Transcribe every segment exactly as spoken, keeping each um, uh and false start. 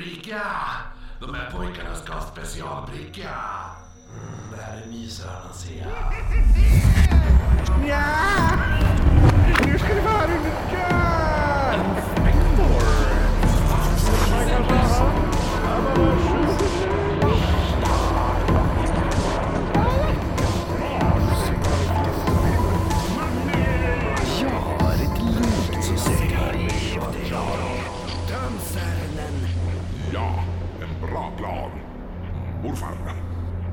bricka! De här pojkarna ska ha specialbricka! Mm, det här är myshörnan, ser jag. Ja! Nu ska det vara en kör! Inspektor! Ja, ett likt som säger det. Dansaren. Ja, en bra plan. Morfar.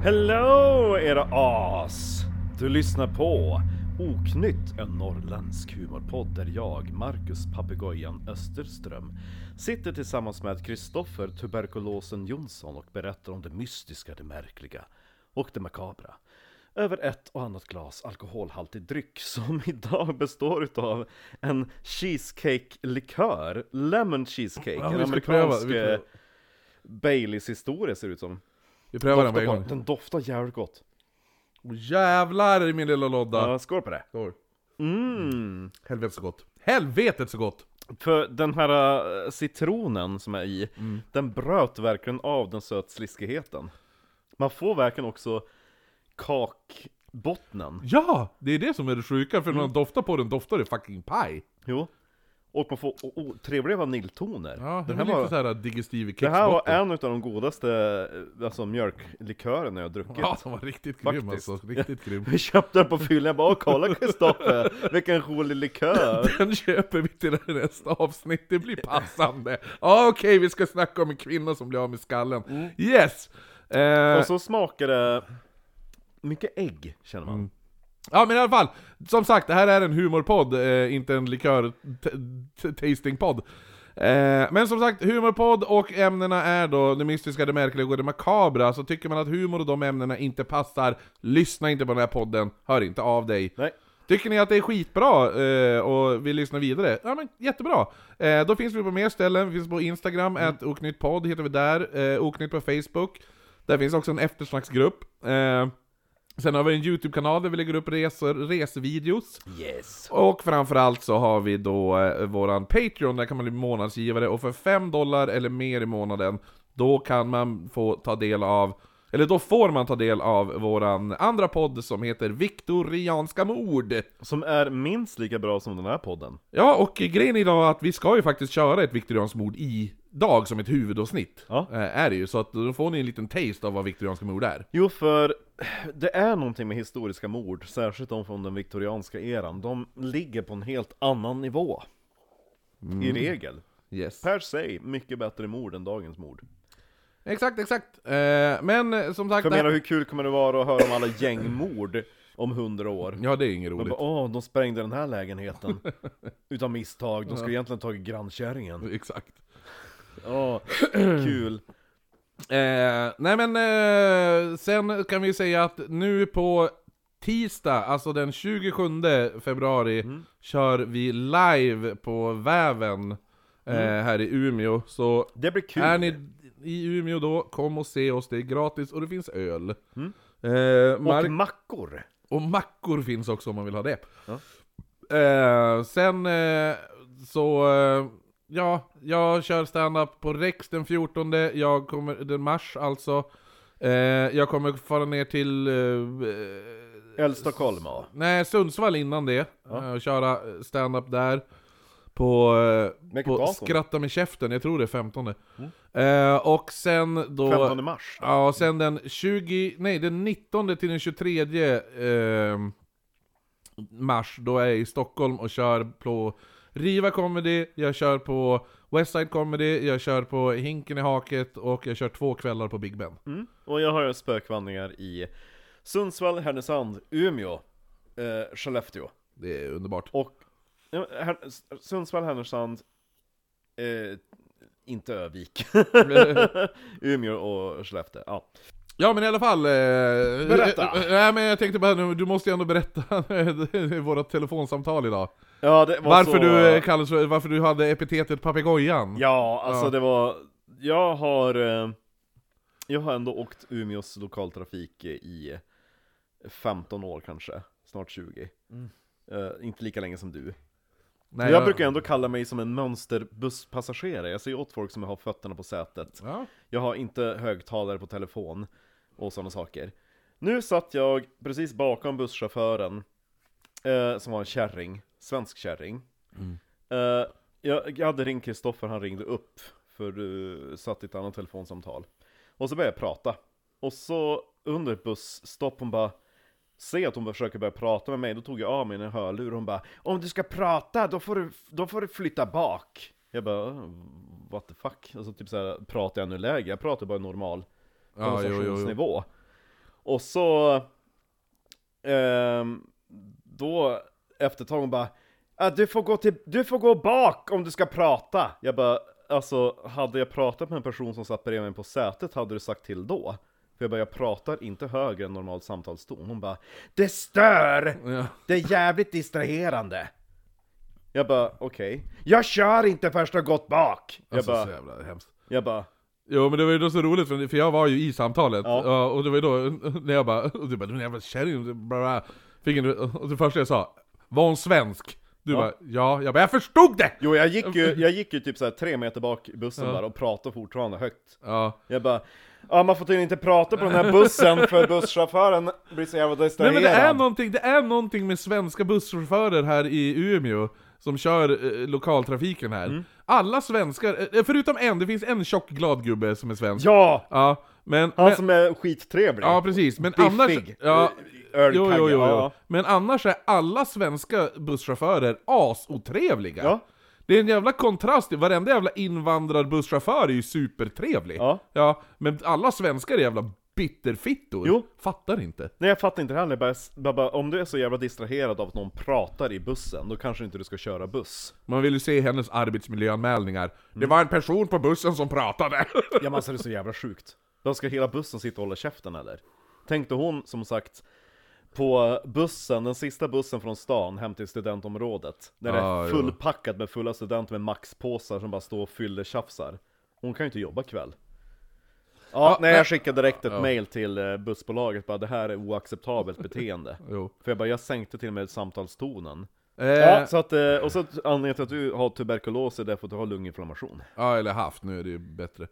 Hello, era as! Du lyssnar på Oknytt, en norrländsk humorpodd där jag, Marcus papegojan Österström, sitter tillsammans med Christoffer tuberkulosen Jonsson och berättar om det mystiska, det märkliga och det makabra. Över ett och annat glas alkoholhaltig dryck som idag består av en cheesecake-likör, lemon cheesecake, ja, en amerikansk Baileys historia ser det ut som. Vi prövar doftar den varje gång. Den doftar jävligt gott. Jävlar i min lilla lodda. Ja, skål på det. Skål. Mm. Helvetet så gott. Helvetet så gott. För den här uh, citronen som är i, mm. den bröt verkligen av den sötsliskigheten. Man får verkligen också kakbottnen. Ja, det är det som är det sjuka. För mm. när man doftar på den doftar det fucking paj. Jo. Och man får oh, oh, trevliga vaniljtoner. Ja, det här var lite så här digestive kexbotten. Det här var en av de godaste alltså, mjölklikörerna jag druckit. Ja, som var riktigt grym alltså. Riktigt grym. Vi köpte den på fyllan. Jag bara, kolla Kristoffer, vilken rolig likör. Den köper vi till nästa avsnitt. Det blir passande. Ah, Okej, okay, vi ska snacka om en kvinna som blir av med skallen. Mm. Yes! Eh... Och så smakar det mycket ägg, känner man. Mm. Ja, men i alla fall, som sagt, det här är en humorpodd, eh, inte en likör-tastingpodd. Eh, men som sagt, humorpodd och ämnena är då det mystiska, det märkliga och det makabra. Så tycker man att humor och de ämnena inte passar, lyssna inte på den här podden, hör inte av dig. Nej. Tycker ni att det är skitbra eh, och vill lyssna vidare? Ja, men jättebra. Eh, då finns vi på mer ställen, vi finns på Instagram, mm. at oknyttpodd heter vi där, eh, oknytt på Facebook. Där finns också en eftersnacksgrupp. Eh, Sen har vi en YouTube-kanal där vi lägger upp resor, resvideos. Yes. Och framförallt så har vi då eh, våran Patreon. Där kan man bli månadsgivare. Och för fem dollar eller mer i månaden, då kan man få ta del av, eller då får man ta del av våran andra podd som heter Viktorianska mord. Som är minst lika bra som den här podden. Ja, och grejen idag är att vi ska ju faktiskt köra ett viktorianskt mord i dag som ett huvudavsnitt. Ja. Äh, är det ju, så att då får ni en liten taste av vad viktorianska mord är. Jo, för det är någonting med historiska mord, särskilt de från den viktorianska eran. De ligger på en helt annan nivå. Mm. I regel. Yes. Per se, mycket bättre mord än dagens mord. Exakt, exakt. Eh, men som sagt... För menar, hur kul kommer det vara att höra om alla gängmord om hundra år? Ja, det är inget roligt. De, bara, Åh, de sprängde den här lägenheten utan misstag. De skulle egentligen tagit grannkärringen. Exakt. Åh, kul. Eh, nej men, eh, sen kan vi säga att nu på tisdag, alltså den tjugosjunde februari, mm. kör vi live på Väven eh, mm. här i Umeå. Så det blir kul. Är ni i Umeå då, kom och se oss, det är gratis och det finns öl. Mm. Eh, Mark- och mackor. Och mackor finns också om man vill ha det. Ja. Eh, sen eh, så... Eh, Ja, jag kör stand-up på Rex den fjortonde, jag kommer, den mars alltså. Eh, jag kommer fara ner till... Eh, Älvstockholm, ja. S- nej, Sundsvall innan det. Ja. Eh, och köra stand-up där. På, eh, på Skratta med käften, jag tror det är femtonde. Mm. Eh, och sen då... femtonde mars. Då. Ja, och sen den tjugonde... Nej, den nittonde till den tjugotredje eh, mars, då är jag i Stockholm och kör på... Riva Comedy, jag kör på Westside Comedy, jag kör på Hinken i haket och jag kör två kvällar på Big Ben. Mm. Och jag har spökvandringar i Sundsvall, Härnösand, Umeå, eh, Skellefteå. Det är underbart. Och ja, här, Sundsvall, Härnösand, eh, inte Övik, Umeå och Skellefteå, ja. Ja, men i alla fall... Eh, berätta! Nej, men jag tänkte bara, du måste ju ändå berätta våra telefonsamtal idag. Ja, det var varför, så... du kallas, varför du hade epitetet papegojan. Ja, alltså ja. Det var... Jag har... Jag har ändå åkt Umeås lokaltrafik i femton år kanske. Snart tjugo. Mm. Uh, inte lika länge som du. Nej, jag, jag brukar ändå kalla mig som en mönsterbusspassagerare. Jag ser åt folk som har fötterna på sätet. Ja. Jag har inte högtalare på telefon och sådana saker. Nu satt jag precis bakom busschauffören eh, som var en kärring, svensk kärring. Mm. Eh, jag, jag hade ringt Christoffer, han ringde upp för du eh, satt i ett annat telefonsamtal. Och så började jag prata. Och så under busstopp hon bara ser att hon försöker börja prata med mig. Då tog jag av mig en hörlur och hon bara, om du ska prata då får du, då får du flytta bak. Jag bara, what the fuck? Alltså typ så här, pratar jag nu läge? Jag pratar bara normal konversationsnivå. Ja, och så eh, då efter ett tag hon bara, ah, du, får gå till, du får gå bak om du ska prata. Jag bara, alltså hade jag pratat med en person som satt bredvid mig på sätet hade du sagt till då. För jag bara, jag pratar inte högre än normal samtalston. Hon bara, det stör! Ja. Det är jävligt distraherande. Jag bara, okej. Okay. Jag kör inte först och gått bak. Jag alltså, bara, så jävla hemskt. Jag bara... Jo, men det var ju då så roligt, för jag var ju i samtalet. Ja. Och det var ju då, när jag bara, och du bara, den jävla kärring. Fick en, och det första jag sa, var hon svensk? Du ja. Bara, ja. Jag bara, jag förstod det! Jo, jag gick ju, jag gick ju typ så här tre meter bak bussen ja. Bara och pratade fortfarande högt. Ja. Jag bara... Ja, man får tydligen inte prata på den här bussen för busschauffören blir så jävla distraherad. Nej, men det är någonting, det är någonting med svenska busschaufförer här i Umeå som kör eh, lokaltrafiken här. Mm. Alla svenskar, förutom en, det finns en tjock glad gubbe som är svensk. Ja! Ja men, han men, som är skittrevlig. Ja, precis. Men biffig. Annars... Ja, jo, jo, jo, jo. Men annars är alla svenska busschaufförer asotrevliga. Ja. Det är en jävla kontrast. Varenda jävla invandrarbusschaufför är ju supertrevlig. Ja. Ja, men alla svenskar är jävla bitterfittor. Jo. Fattar inte. Nej, jag fattar inte heller. Bara, bara, om du är så jävla distraherad av att någon pratar i bussen, då kanske inte du ska köra buss. Man vill ju se hennes arbetsmiljöanmälningar. Mm. Det var en person på bussen som pratade. Ja, men så är det så jävla sjukt. Då ska hela bussen sitta och hålla käften, eller? Tänkte hon, som sagt... På bussen, den sista bussen från stan hem till studentområdet. När det ah, är fullpackat med fulla studenter med maxpåsar som bara står och fyller tjafsar. Hon kan ju inte jobba kväll. Ja, ah, nej, jag skickade direkt ett ah, mail till bussbolaget. Bara, det här är oacceptabelt beteende. Jo. För jag bara, jag sänkte till och med samtalstonen. Eh, ja, så att, och så anledningen till att du har tuberkulos är därför att du har lunginflammation. Ja, ah, eller haft, nu är det ju bättre.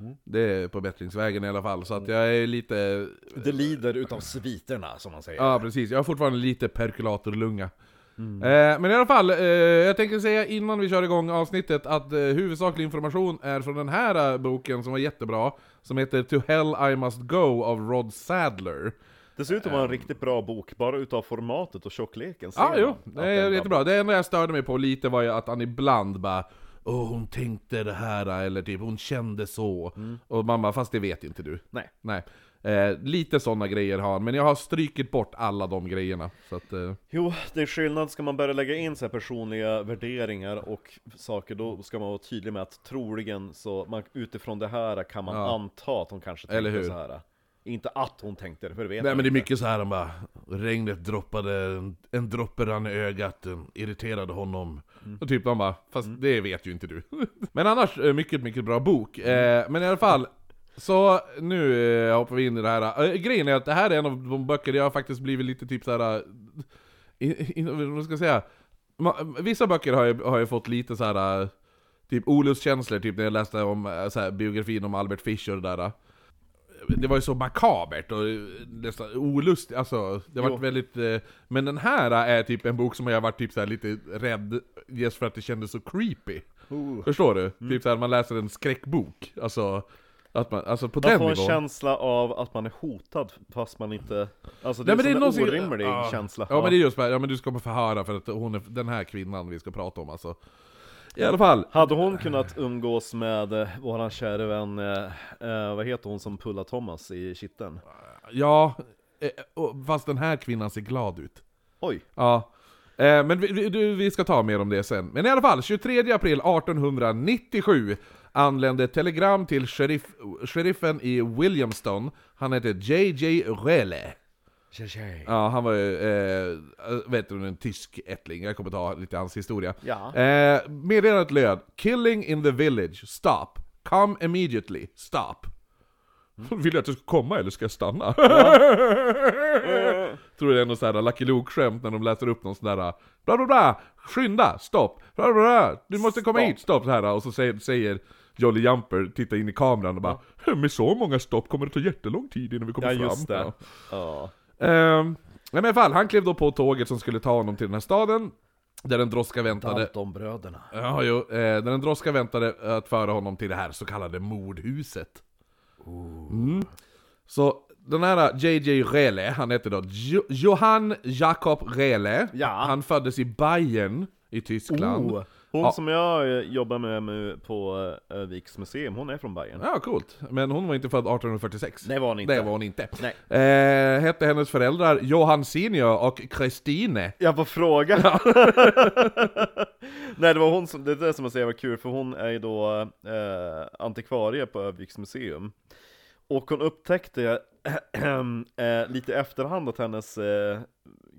Mm. Det är på bättringsvägen i alla fall. Så att jag är lite... Det lider utav sviterna, som man säger. Ja, precis. Jag har fortfarande lite perkulatorlunga. Mm. eh, Men i alla fall eh, jag tänker säga innan vi kör igång avsnittet att eh, huvudsaklig information är från den här eh, boken som var jättebra, som heter To Hell I Must Go av Rod Sadler. Dessutom var en um, riktigt bra bok, bara utav formatet och tjockleken. Ja, ah, jo, det är jättebra. Det enda jag störde mig på lite var ju att han ibland bara, oh, hon tänkte det här, eller typ, hon kände så. Mm. Och mamma, fast det vet inte du. Nej. Nej. Eh, lite sådana grejer har han, men jag har strykit bort alla de grejerna. Så att, eh. Jo, det är skillnad. Ska man börja lägga in så här personliga värderingar och saker, då ska man vara tydlig med att troligen så man, utifrån det här kan man ja. Anta att hon kanske tänkte så här. Inte att hon tänkte det, för det vet. Nej, men det är mycket så här, han bara, regnet droppade, en, en droppe rann i ögat, en, irriterade honom. Mm. Och typ de bara, fast mm. det vet ju inte du. Men annars, mycket, mycket bra bok. Mm. Eh, men i alla fall, så nu eh, hoppar vi in i det här. Eh, grejen är att det här är en av de böcker jag har faktiskt blivit lite typ så här, i, i, vad ska jag säga? Ma, vissa böcker har jag, har jag fått lite så här, typ olustkänslor, typ när jag läste om så här, biografin om Albert Fischer och det där. Det var ju så makabert och nästan olustigt, alltså det var väldigt eh, men den här är typ en bok som jag varit typ så här lite rädd just för att det kändes så creepy. Oh. Förstår du? Mm. Typ så här man läser en skräckbok, alltså att man alltså på man den får nivån en känsla av att man är hotad fast man inte, alltså det, nej, är, men det är en orimlig ja. Känsla. Ja, ja, men det är just bara, ja, men du ska bara förhöra för att hon är den här kvinnan vi ska prata om, alltså. I alla fall. Hade hon kunnat umgås med eh, våran kära vän, eh, vad heter hon som pullar Thomas i kitteln? Ja, eh, fast den här kvinnan ser glad ut. Oj. Ja, eh, men vi, vi, vi ska ta mer om det sen. Men i alla fall, tjugotredje april arton nittiosju anlände ett telegram till sheriff, sheriffen i Williamston. Han hette J J Rehle. Ja, han var ju, eh, vet du, en tysk ättling. Jag kommer ta lite hans historia. Ja. Eh, meddelandet löd: Killing in the village. Stop. Come immediately. Stop. Mm. Vill jag att du ska komma eller ska jag stanna? Ja. Tror det är någon sån här Lucky Luke-skämt när de läser upp någon sån där bla bla bla, skynda, stopp, bla bla bla, du måste komma stopp. hit, stopp så här. Och så säger, säger Jolly Jumper, tittar in i kameran och bara, ja. Med så många stopp kommer det ta jättelång tid innan vi kommer ja, fram. Just det. Ja. Um, men i alla fall, han klev då på tåget som skulle ta honom till den här staden. Där den droska väntade de bröderna. Ja, jo, eh, där den droska väntade att föra honom till det här så kallade mordhuset. Mm. Så den här J J. Rehle, han heter då jo- Johann Jacob Rehle. Ja. Han föddes i Bayern i Tyskland. Oh. Hon ja. som jag jobbar med på Viks museum, hon är från Bayern. Ja, coolt. Men hon var inte född arton fyrtiosex. Det var hon inte. Det var hon inte. Nej. Eh, hette hennes föräldrar Johann Senior och Christine. Jag får fråga. Ja. Nej, det var hon som, det är det som jag säger var kul, för hon är ju då eh, antikvarie på Viks museum. Och hon upptäckte eh, lite efterhand att hennes eh,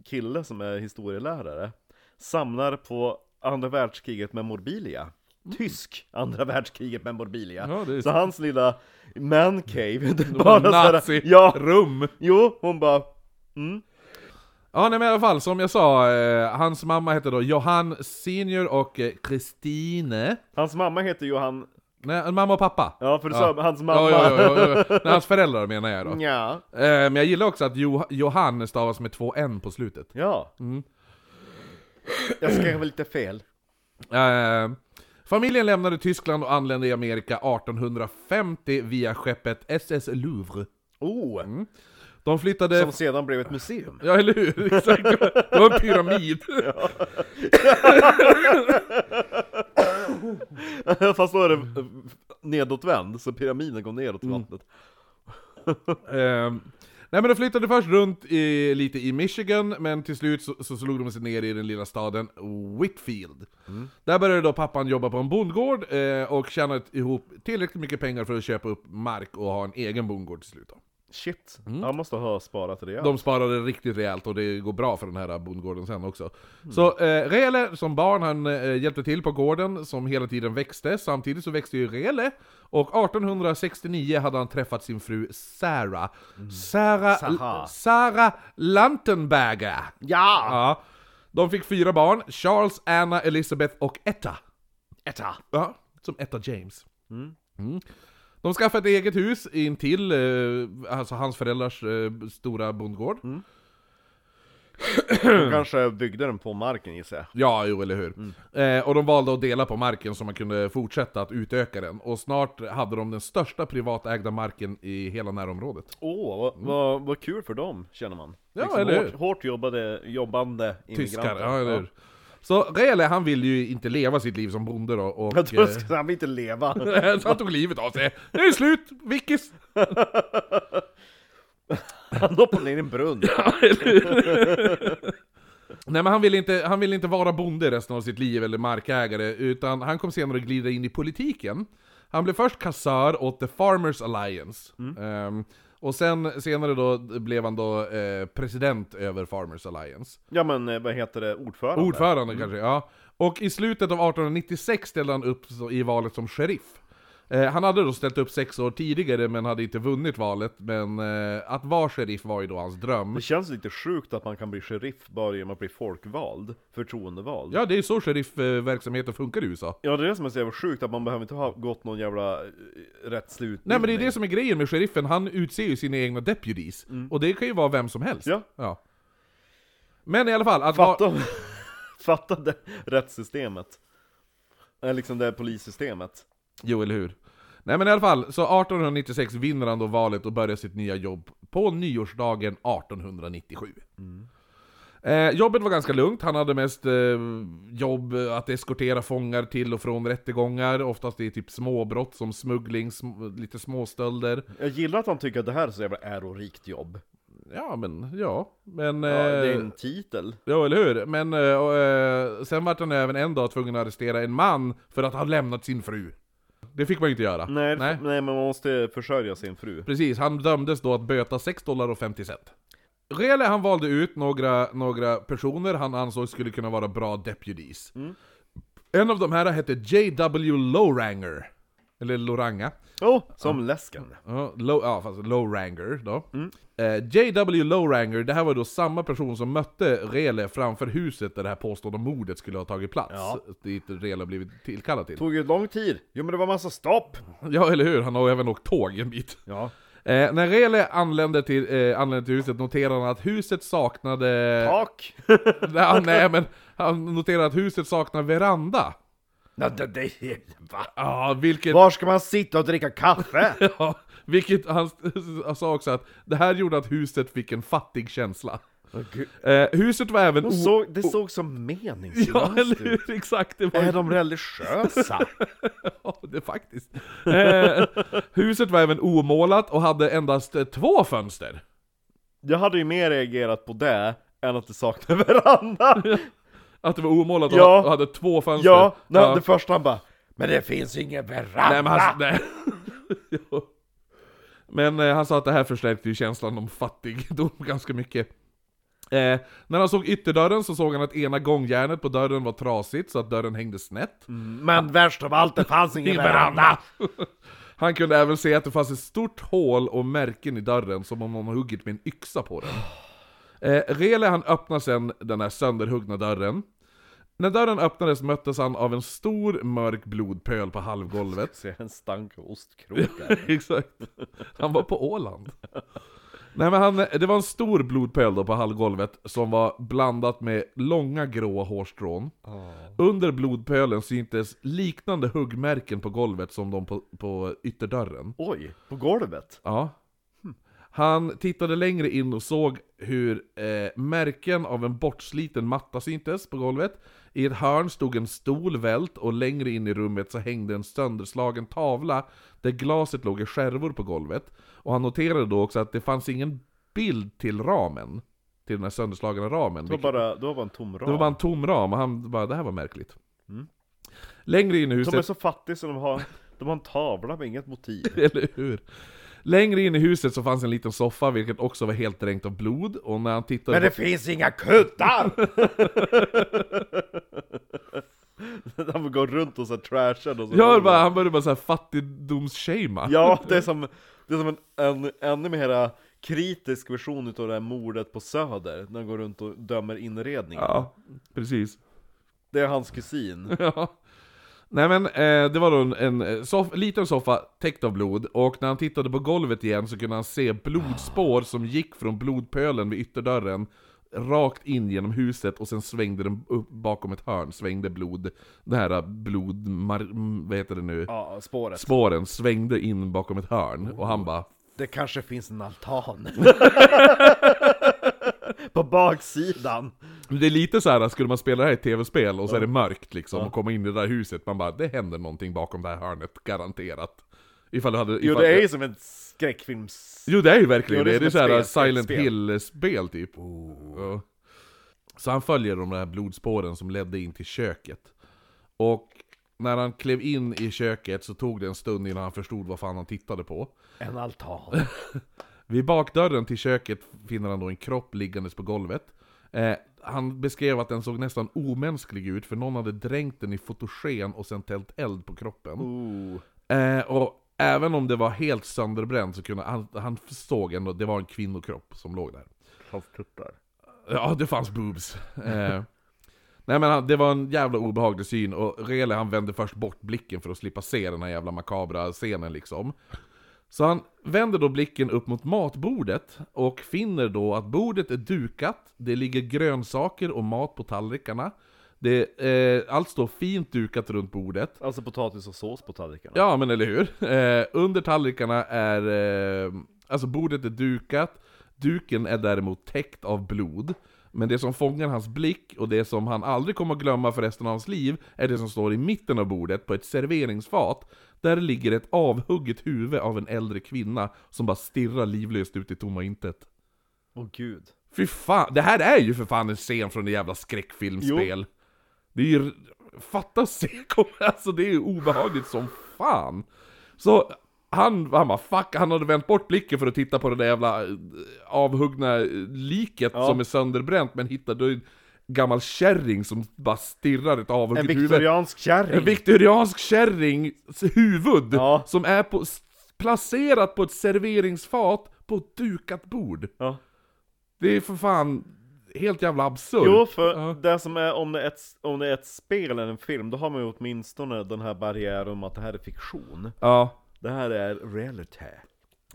kille som är historielärare samlar på andra världskriget med morbilia. Tysk andra världskriget med morbilia. Ja, så, så hans lilla man cave. Det var nazi ja. rum. Jo, hon bara mm. Ja, nej, men i alla fall som jag sa, eh, hans mamma heter då Johann Senior och eh, Christine. Hans mamma heter Johann. Nej, mamma och pappa. Ja, för du sa ja. hans mamma. Ja, ja, ja, ja. Nej, hans föräldrar menar jag då. Ja. Eh, men jag gillar också att jo- Johann stavas med två n på slutet. Ja. Mm. Jag skrev lite fel. Uh, familjen lämnade Tyskland och anlände i Amerika arton femtio via skeppet S S Louvre. Oh. Mm. De flyttade... Som sedan blev ett museum. Ja, eller hur? Exakt. Det var en pyramid. Ja. Fast då är det nedåtvänd, så pyramiden går nedåt i vattnet. Mm. Uh. Nej, men de flyttade först runt i, lite i Michigan, men till slut så, så slog de sig ner i den lilla staden Whitfield. Mm. Där började då pappan jobba på en bondgård eh, och tjänade ihop tillräckligt mycket pengar för att köpa upp mark och ha en egen bondgård till slut. Då. Shit, mm. jag måste ha sparat det. De sparade riktigt rejält och det går bra för den här bondgården sen också. Mm. Så eh, Rehle som barn, han eh, hjälpte till på gården som hela tiden växte. Samtidigt så växte ju Rehle. Och arton sextionio hade han träffat sin fru Sarah. Mm. Sarah, Sarah. Sarah Lantenberger. Ja. ja! De fick fyra barn. Charles, Anna, Elizabeth och Etta. Etta. Ja, som Etta James. Mm. Mm. De skaffade ett eget hus in till eh, alltså hans föräldrars eh, stora bondgård. Mm. De kanske byggde den på marken, gissar jag. Ja, jo, eller hur. Mm. Eh, och de valde att dela på marken så man kunde fortsätta att utöka den. Och snart hade de den största privatägda marken i hela närområdet. Åh, oh, vad, mm. vad, vad kul för dem, känner man. Ja, liksom eller hur? Hårt, hårt jobbade, jobbande immigranter. Tyskar, ja, eller hur. Ja. Så Rehle, han vill ju inte leva sitt liv som bonde då. Och, jag tror att han vill inte leva. Så han tog livet av sig. Det är slut, Vickis! Han hoppade ner i en brunn. Ja, Nej, men han vill, inte, han vill inte vara bonde resten av sitt liv eller markägare, utan han kom senare att glida in i politiken. Han blev först kassör åt The Farmers Alliance. Mm. Um, och sen senare då blev han då eh, president över Farmers Alliance. Ja, men vad heter det? Ordförande? Ordförande mm. kanske, ja. Och i slutet av arton nittiosex ställde han upp i valet som sheriff. Han hade då ställt upp sex år tidigare men hade inte vunnit valet. Men eh, att vara sheriff var ju då hans dröm. Det känns lite sjukt att man kan bli sheriff bara genom att bli folkvald, förtroendevald. Ja, det är så sheriffverksamheten funkar i U S A. Ja, det är det som jag säger var sjukt, att man behöver inte ha gått någon jävla rättslut. Nej, men det är det som är grejen med sheriffen. Han utser ju sina egna deputies. Mm. Och det kan ju vara vem som helst. Ja. Ja. Men i alla fall... Att Fatta... Va... Fattade rättssystemet. Liksom det här polissystemet. Jo, eller hur? Nej, men i alla fall, så arton nittiosex vinner han då valet och börjar sitt nya jobb på nyårsdagen arton nittiosju. Mm. Eh, jobbet var ganska lugnt. Han hade mest eh, jobb att eskortera fångar till och från rättegångar. Oftast det är typ småbrott som smuggling, sm- lite småstölder. Jag gillar att han tycker att det här är så jävla ärorikt jobb. Ja, men ja. Men, ja, det är en titel. Ja, eller hur? Men eh, sen var han även en dag tvungen att arrestera en man för att ha lämnat sin fru. Det fick man inte göra. Nej, nej. nej, men man måste försörja sin fru. Precis, han dömdes då att böta sex dollar och femtio cent. Rehle, han valde ut några, några personer han ansåg skulle kunna vara bra deputies. Mm. En av de här hette J W Lowranger. Eller Lowranger. Oh, som ja. Läskan. Ja, low, ja fast Lowranger då. Mm. Eh, J W. Lowranger, det här var då samma person som mötte Rehle framför huset där det här påstådda mordet skulle ha tagit plats. Ja. Dit Rehle blivit tillkallad till. Tog ju lång tid. Jo, men det var massa stopp. Ja, eller hur? Han har ju även åkt tåg en bit. Ja. Eh, när Rehle anlände till, eh, anlände till huset noterade han att huset saknade... Tak! nej, nej, men han noterade att huset saknade veranda. Ja, det, det, va? Ja, vilket... Var ska man sitta och dricka kaffe? ja, vilket han, han sa också att det här gjorde att huset fick en fattig känsla. Oh, eh, huset var även... O- såg, det såg som meningslöst ja, eller ut. Exakt, det var... Är de religiösa? ja, det faktiskt. Eh, huset var även omålat och hade endast eh, två fönster. Jag hade ju mer reagerat på det än att det saknade veranda. Att det var omålat och ja. hade två fönster. Ja, nej, ja. Det första han bara, men det finns ingen veranda. Nej, men han, nej. ja. Men eh, han sa att det här förstärkte ju känslan om fattigdom ganska mycket. Eh, när han såg ytterdörren så såg han att ena gångjärnet på dörren var trasigt så att dörren hängde snett. Mm, men han, värst av allt, det fanns ingen veranda. Han kunde även se att det fanns ett stort hål och märken i dörren som om någon huggit med en yxa på den. Eh, Rehle han öppnade sedan den här sönderhuggna dörren. När dörren öppnades möttes han av en stor mörk blodpöl på halvgolvet. Se en stank och ostkrok där. Exakt. Han var på Åland. Nej, men han, det var en stor blodpöl då på halvgolvet som var blandat med långa gråa hårstrån. Oh. Under blodpölen syntes liknande huggmärken på golvet som de på, på ytterdörren. Oj, på golvet? Ja. Han tittade längre in och såg hur eh, märken av en bortsliten matta syntes på golvet. I ett hörn stod en stol vält och längre in i rummet så hängde en sönderslagen tavla där glaset låg i skärvor på golvet. Och han noterade då också att det fanns ingen bild till ramen, till den här sönderslagna ramen. Det var bara, det var bara en tom ram. Det var bara en tom ram och han bara, det här var märkligt. Mm. Längre in i huset... De är så fattiga så de har, de har en tavla med inget motiv. Eller hur? Längre in i huset så fanns en liten soffa vilket också var helt dränkt av blod och när han tittade... Men det på... finns inga kuddar! han går runt och så trashad och så... Ja, bara, han började bara så här fattigdomsschema. ja, det är som, det är som en, en ännu mer kritisk version av det här mordet på Söder när han går runt och dömer inredningen. Ja, precis. Det är hans kusin. ja. Nej men eh, det var då en, en soff, liten soffa täckt av blod och när han tittade på golvet igen så kunde han se blodspår som gick från blodpölen vid ytterdörren rakt in genom huset och sen svängde den upp bakom ett hörn, svängde blod, det här blod, mar, vad heter det nu? Ja, spåret. Spåren svängde in bakom ett hörn och han bara... Det kanske finns en altan. På baksidan. Det är lite så här, skulle man spela det här i tv-spel och så är det mörkt liksom, ja. Och komma in i det där huset, man bara, det händer någonting bakom det här hörnet, garanterat. Ifall du hade, ifall... Jo, det är ju som en skräckfilms... Jo, det är ju verkligen, jo, det är, det är så här spel, Silent Hill-spel typ. Oh. Ja. Så han följer de där blodspåren som ledde in till köket. Och när han klev in i köket så tog det en stund innan han förstod vad fan han tittade på. En altan. Vid bakdörren till köket finner han då en kropp liggandes på golvet. Eh, han beskrev att den såg nästan omänsklig ut för någon hade dränkt den i fotogen och sen tält eld på kroppen. Eh, och även om det var helt sönderbränd så kunde han, han såg ändå att det var en kvinnokropp som låg där. Fanns tuttar. Ja, det fanns boobs. Eh, nej, men han, det var en jävla obehaglig syn och Rehle han vände först bort blicken för att slippa se den här jävla makabra scenen liksom. Så han vänder då blicken upp mot matbordet och finner då att bordet är dukat. Det ligger grönsaker och mat på tallrikarna. Det, eh, allt står fint dukat runt bordet. Alltså potatis och sås på tallrikarna. Ja, men eller hur? Eh, under tallrikarna är... Eh, alltså bordet är dukat. Duken är däremot täckt av blod. Men det som fångar hans blick och det som han aldrig kommer att glömma för resten av hans liv är det som står i mitten av bordet på ett serveringsfat. Där ligger ett avhugget huvud av en äldre kvinna som bara stirrar livlöst ut i tomma intet. Åh oh, gud. Fy fan, det här är ju för fan en scen från det jävla skräckfilmspel. Jo. Det är ju, fatta se, alltså det är ju obehagligt som fan. Så han, han bara fuck, han hade vänt bort blicken för att titta på det där jävla avhuggna liket ja. Som är sönderbränt men hittade gammal kärring som bara stirrar ett avhugget huvud. En viktoriansk kärring. En viktoriansk kärrings huvud, ja, som är på, placerat på ett serveringsfat på ett dukat bord. Ja. Det är för fan helt jävla absurd. Jo, för uh. det som är, om det är ett, om det är ett spel eller en film, då har man ju åtminstone den här barriären om att det här är fiktion. Ja. Det här är reality.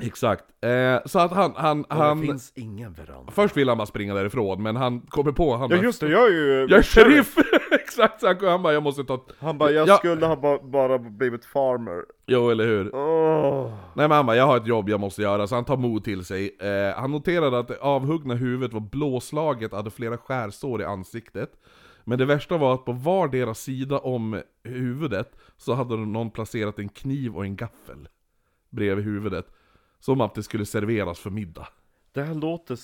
Exakt. Eh, så att han... han, han det finns ingen veranda. Först vill han bara springa därifrån, men han kommer på... Han ja, bara, just det, jag är ju... Jag är sheriff! Exakt, så han, han bara, jag måste ta... Han bara, jag, jag skulle ha ba, bara blivit farmer. Jo, eller hur? Oh. Nej, men han bara, jag har ett jobb jag måste göra, så han tar mod till sig. Eh, han noterade att det avhuggna huvudet var blåslaget, hade flera skärsår i ansiktet. Men det värsta var att på var deras sida om huvudet så hade någon placerat en kniv och en gaffel bredvid huvudet. Som att det skulle serveras för middag. Det här låter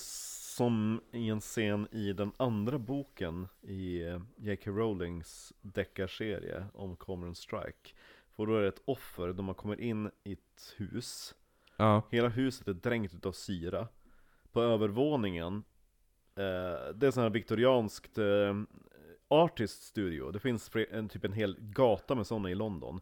som i en scen i den andra boken i J K. Rowlings deckarserie om Cameron Strike. För då är det ett offer då man kommer in i ett hus. Ja. Hela huset är dränkt av syra. På övervåningen, eh, det är sån här viktorianskt eh, artist studio. Det finns en, typ en hel gata med sådana i London.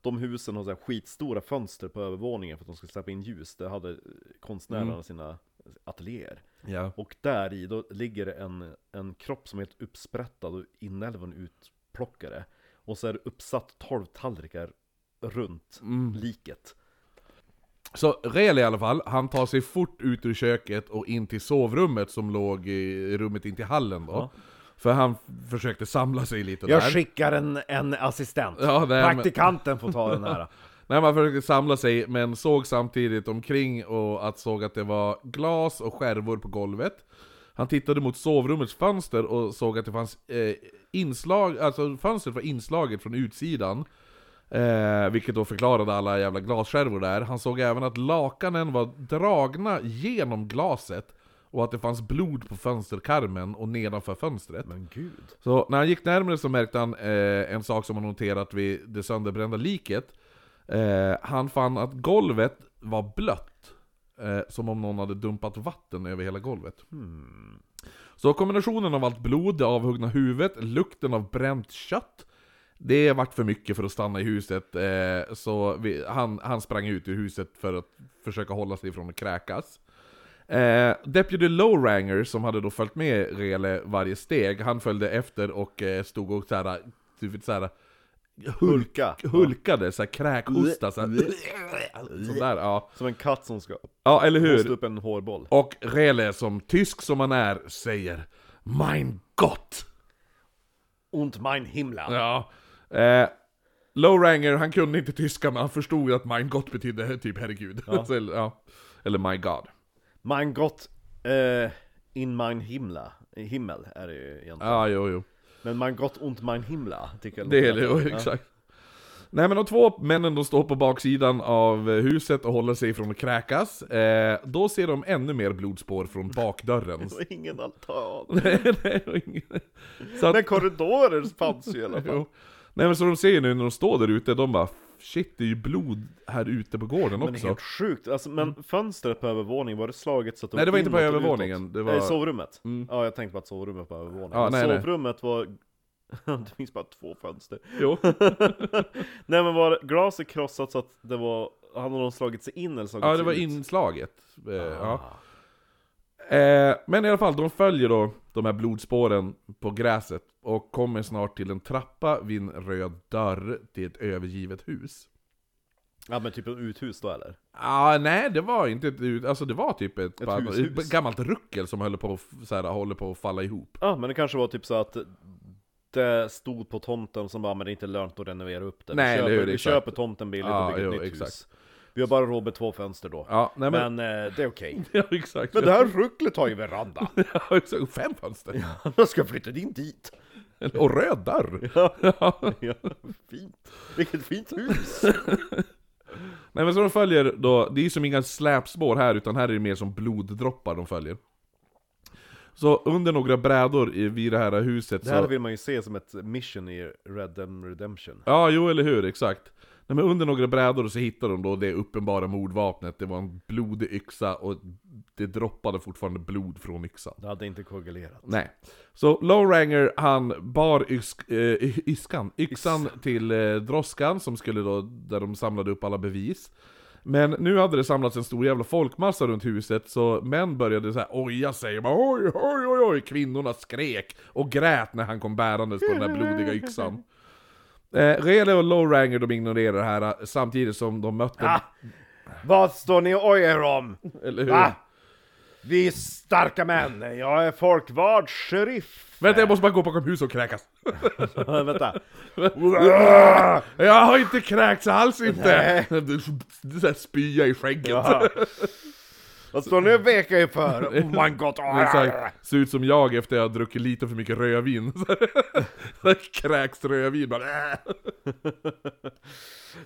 De husen har så här skitstora fönster på övervåningen för att de skulle släppa in ljus. Där hade konstnärerna mm. sina ateljéer. Yeah. Och där i då ligger en, en kropp som är helt uppsprättad och inälven utplockade. Och så är det uppsatt tolv tallrikar runt mm. liket. Så Rehle i alla fall, han tar sig fort ut ur köket och in till sovrummet som låg i rummet in till hallen då. Ja. För han försökte samla sig lite jag där. Jag skickar en, en assistent. Ja, nej, praktikanten men... får ta den här. Nej, man försökte samla sig men såg samtidigt omkring och att såg att det var glas och skärvor på golvet. Han tittade mot sovrummets fönster och såg att det fanns eh, inslag, alltså fönstret var inslaget från utsidan. Eh, vilket då förklarade alla jävla glasskärvor där. Han såg även att lakanen var dragna genom glaset. Och att det fanns blod på fönsterkarmen och nedanför fönstret. Men gud. Så när han gick närmare så märkte han eh, en sak som han noterat vid det sönderbrända liket. Eh, han fann att golvet var blött. Eh, som om någon hade dumpat vatten över hela golvet. Hmm. Så kombinationen av allt blod, det avhuggna huvudet, lukten av bränt kött. Det vart för mycket för att stanna i huset. Eh, så vi, han, han sprang ut ur huset för att försöka hålla sig ifrån att kräkas. Eh, Deputy Lowranger som hade då följt med Rehle varje steg, han följde efter och eh, stod och såhär typ såhär hulka hulkade så här kräkhosta så där, ja, som en katt som ska. Ja, eller hur? Hosta upp en hårboll. Och Rehle som tysk som han är säger mein Gott und mein Himmler. Ja. Eh Lowranger, han kunde inte tyska men han förstod ju att mein Gott betydde typ herregud. Ja. Så, ja. Eller my god. Mein Gott, uh, in mein himla. Himmel är det ju egentligen. Ah, jo, jo. Men mein Gott und mein himla, tycker jag. Det är det, jo, exakt. Ja. Nej, men de två männen då står på baksidan av huset och håller sig från att kräkas. Eh, då ser de ännu mer blodspår från bakdörren. Och ingen altan. Nej, nej, och ingen. Så att... Men korridorer fanns ju i alla fall. Nej, men så de ser ju nu när de står där ute, de bara... Shit, det är ju blod här ute på gården men också. Men det är helt sjukt. Alltså, men mm. fönstret på övervåningen, var det slaget så att de... Nej, det var inte på övervåningen. Det var... Nej, sovrummet. Mm. Ja, jag tänkte på att sovrummet på övervåningen. Ja, nej, sovrummet nej. Var... det finns bara två fönster. Jo. Nej, men var glaset krossat så att det var... Hade de slagit sig in eller slagit Ja, det var inslaget. Ah. Ja. Eh, men i alla fall, de följer då de här blodspåren på gräset och kommer snart till en trappa vid en röd dörr till ett övergivet hus. Ja, men typ ett uthus då, eller? Ah, nej, det var inte ett uthus. Alltså, det var typ ett, ett, bara, hus, ett hus. gammalt ruckel som höll på, så här, håller på att falla ihop. Ja, ah, men det kanske var typ så att det stod på tomten som bara, men det är inte lönt att renovera upp det. Vi nej, köper, det hur, vi köper tomten billigt ah, och bygger jo, ett nytt exakt. hus. Vi har bara råd två fönster då. Ja, nej, men... men eh, det är okej. Okay. Ja, exakt. Men det här rucklet har ju veranda. Ja, exakt. Fem fönster. Ja, då ska jag flytta in dit. Och röd dörr. Ja. Ja. Ja, fint. Vilket fint hus. Nej, men så de följer då... Det är ju som inga släpspår här, utan här är det mer som bloddroppar de följer. Så under några brädor vid det här huset... Det här så... vill man ju se som ett mission i Red Dead Redemption. Ja, jo, eller hur? Exakt. Nej, men under några brädor så hittade de då det uppenbara mordvapnet. Det var en blodig yxa och det droppade fortfarande blod från yxan. Det hade inte koagulerat. Nej. Så Lowranger, han bar ysk, eh, yskan, yxan Yx. till eh, droskan som skulle då, där de samlade upp alla bevis. Men nu hade det samlats en stor jävla folkmassa runt huset, så män började så här, oja sig, oj, oj, oj, oj, kvinnorna skrek och grät när han kom bärandes på den här blodiga yxan. Eh, Rehle och Lowranger, de ignorerar det här samtidigt som de mötte... Ah, vad står ni och ojer om? Eller hur? Va? Vi är starka män, jag är folkvard sheriff. Vänta, jag måste bara gå bakom hus och kräkas. Vänta. Jag har inte kräkts alls inte. Det är så här spya i skägget. Ja. Vad står ni och vekar er för? Oh my god. Det ser ut som jag efter jag har druckit lite för mycket rödvin. Kräks rödvin.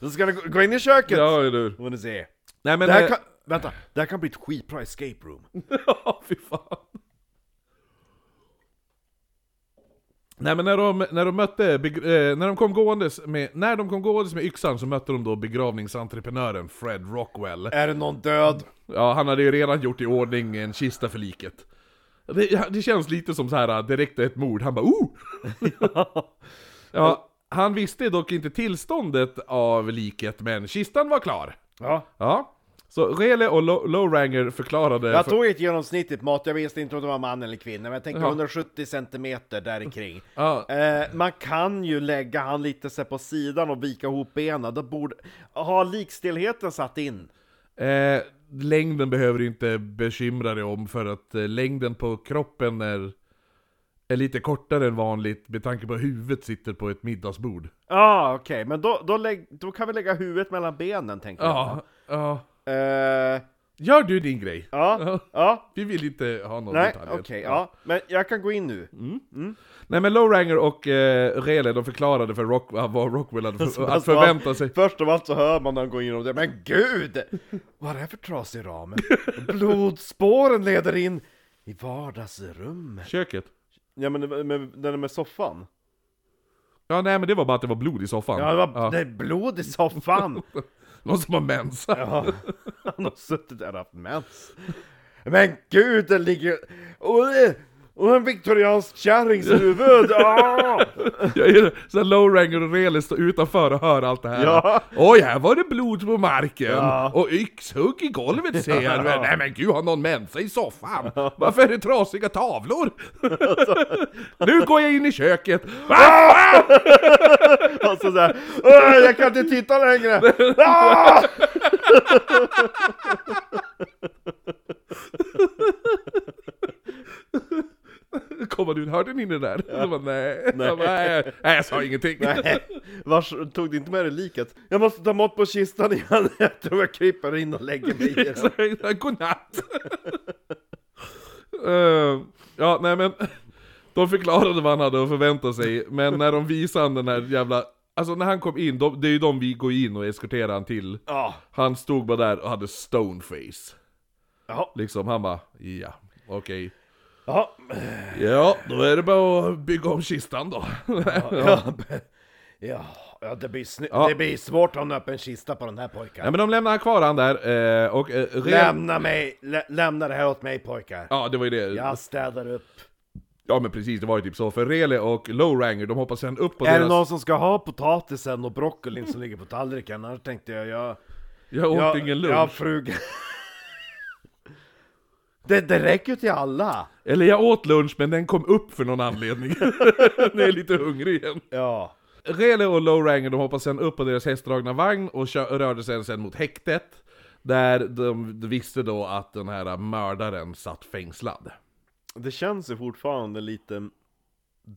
Så ska ni gå in i köket. Ja, det är du. Se. Nej, men... Det här kan... Vänta, det här kan bli ett skitbra escape room. Ja, fy fan. Nej, men när de, när de mötte begr- eh, när de kom gåendes med när de kom gåendes med yxan så mötte de då begravningsentreprenören Fred Rockwell. Är det någon död? Ja, han hade ju redan gjort i ordning en kista för liket. Det, det känns lite som så här direkt ett mord. Han bara, "Oh!" Ja. Ja, han visste dock inte tillståndet av liket, men kistan var klar. Ja. Ja. Så Rehle och Low- Lowranger förklarade... Jag tog ett genomsnittligt mått, jag visste inte om det var man eller kvinna, men jag tänkte ja. hundrasjuttio centimeter där kring. Ja. Eh, man kan ju lägga han lite så på sidan och vika ihop benen. Då borde... Har likstelheten satt in? Eh, längden behöver du inte bekymra dig om, för att eh, längden på kroppen är... är lite kortare än vanligt med tanke på huvudet sitter på ett middagsbord. Ja, ah, okej. Okay. Men då, då, lägg, då kan vi lägga huvudet mellan benen, tänker ah, jag. Ja, ah. Uh... Gör du din grej? Ja, ja. Vi vill inte ha någon detalj. Nej, okej, okay, ja. Men jag kan gå in nu. Mm. Mm. Nej, men Lowranger och eh, Rehle, de förklarade för Rock, vad Rockwell hade för, att förvänta sig. Först av allt så hör man när han går in och det. Men gud! Vad är det för trasig ram? Blodspåren leder in i vardagsrummet. Köket. Ja, men med, med, den är med soffan. Ja, nej, men det var bara att det var blod i soffan. Ja, det, var, ja. det är blod i soffan. Någon som har mens. Ja, han har suttit där och haft mens. Men gud, den ligger... Och en viktoriansk kärringshuvud. Ah! Så Lowranger och Rehle står utanför och hör allt det här. Ja. Oj, här var det blod på marken. Ja. Och yxhugg i golvet ser jag. Ja. Nej men gud, har någon mensa i soffan? Ja. Varför är det trasiga tavlor? Alltså. Nu går jag in i köket. Ah! Alltså såhär. Jag kan inte titta längre. Ah! Kommer du, hörde ni det där? Ja. Jag bara, nej. Nej. Jag bara, nej. Nej, jag sa ingenting. Nej. Vars, tog du inte med det liket? Jag måste ta mått på kistan igen. Jag tror jag kryper in och lägger mig igen. Godnatt. uh, ja, nej men. De förklarade vad han hade att förvänta sig. Men när de visade den här jävla... Alltså när han kom in, de, det är ju de vi går in och eskorterar han till. Oh. Han stod bara där och hade stoneface. Oh. Liksom, han bara, ja, okej. Okay. Ja. Ja, då är det bara att bygga om kistan då. Ja, ja. ja, det, blir sny- ja. det blir svårt att ha en öppen kista på den här pojkar. Ja, men de lämnar kvar han där. Eh, och, eh, re- lämna, mig, lä- lämna det här åt mig pojkar. Ja, det var ju det. Jag städar upp. Ja, men precis, det var ju typ så. För Rehle och Lowranger, de hoppar sen upp på är deras... Är det någon som ska ha potatisen och broccolin som ligger på tallriken? Annars tänkte jag, jag... Jag åt jag, ingen lunch. Jag frugar... Det, det räcker ju till alla. Eller jag åt lunch men den kom upp för någon anledning. Den är lite hungrig igen. Ja. Rehle och Lowranger, de hoppade sen upp på deras hästdragna vagn och kö- rörde sig sen mot häktet. Där de visste då att den här mördaren satt fängslad. Det känns ju fortfarande lite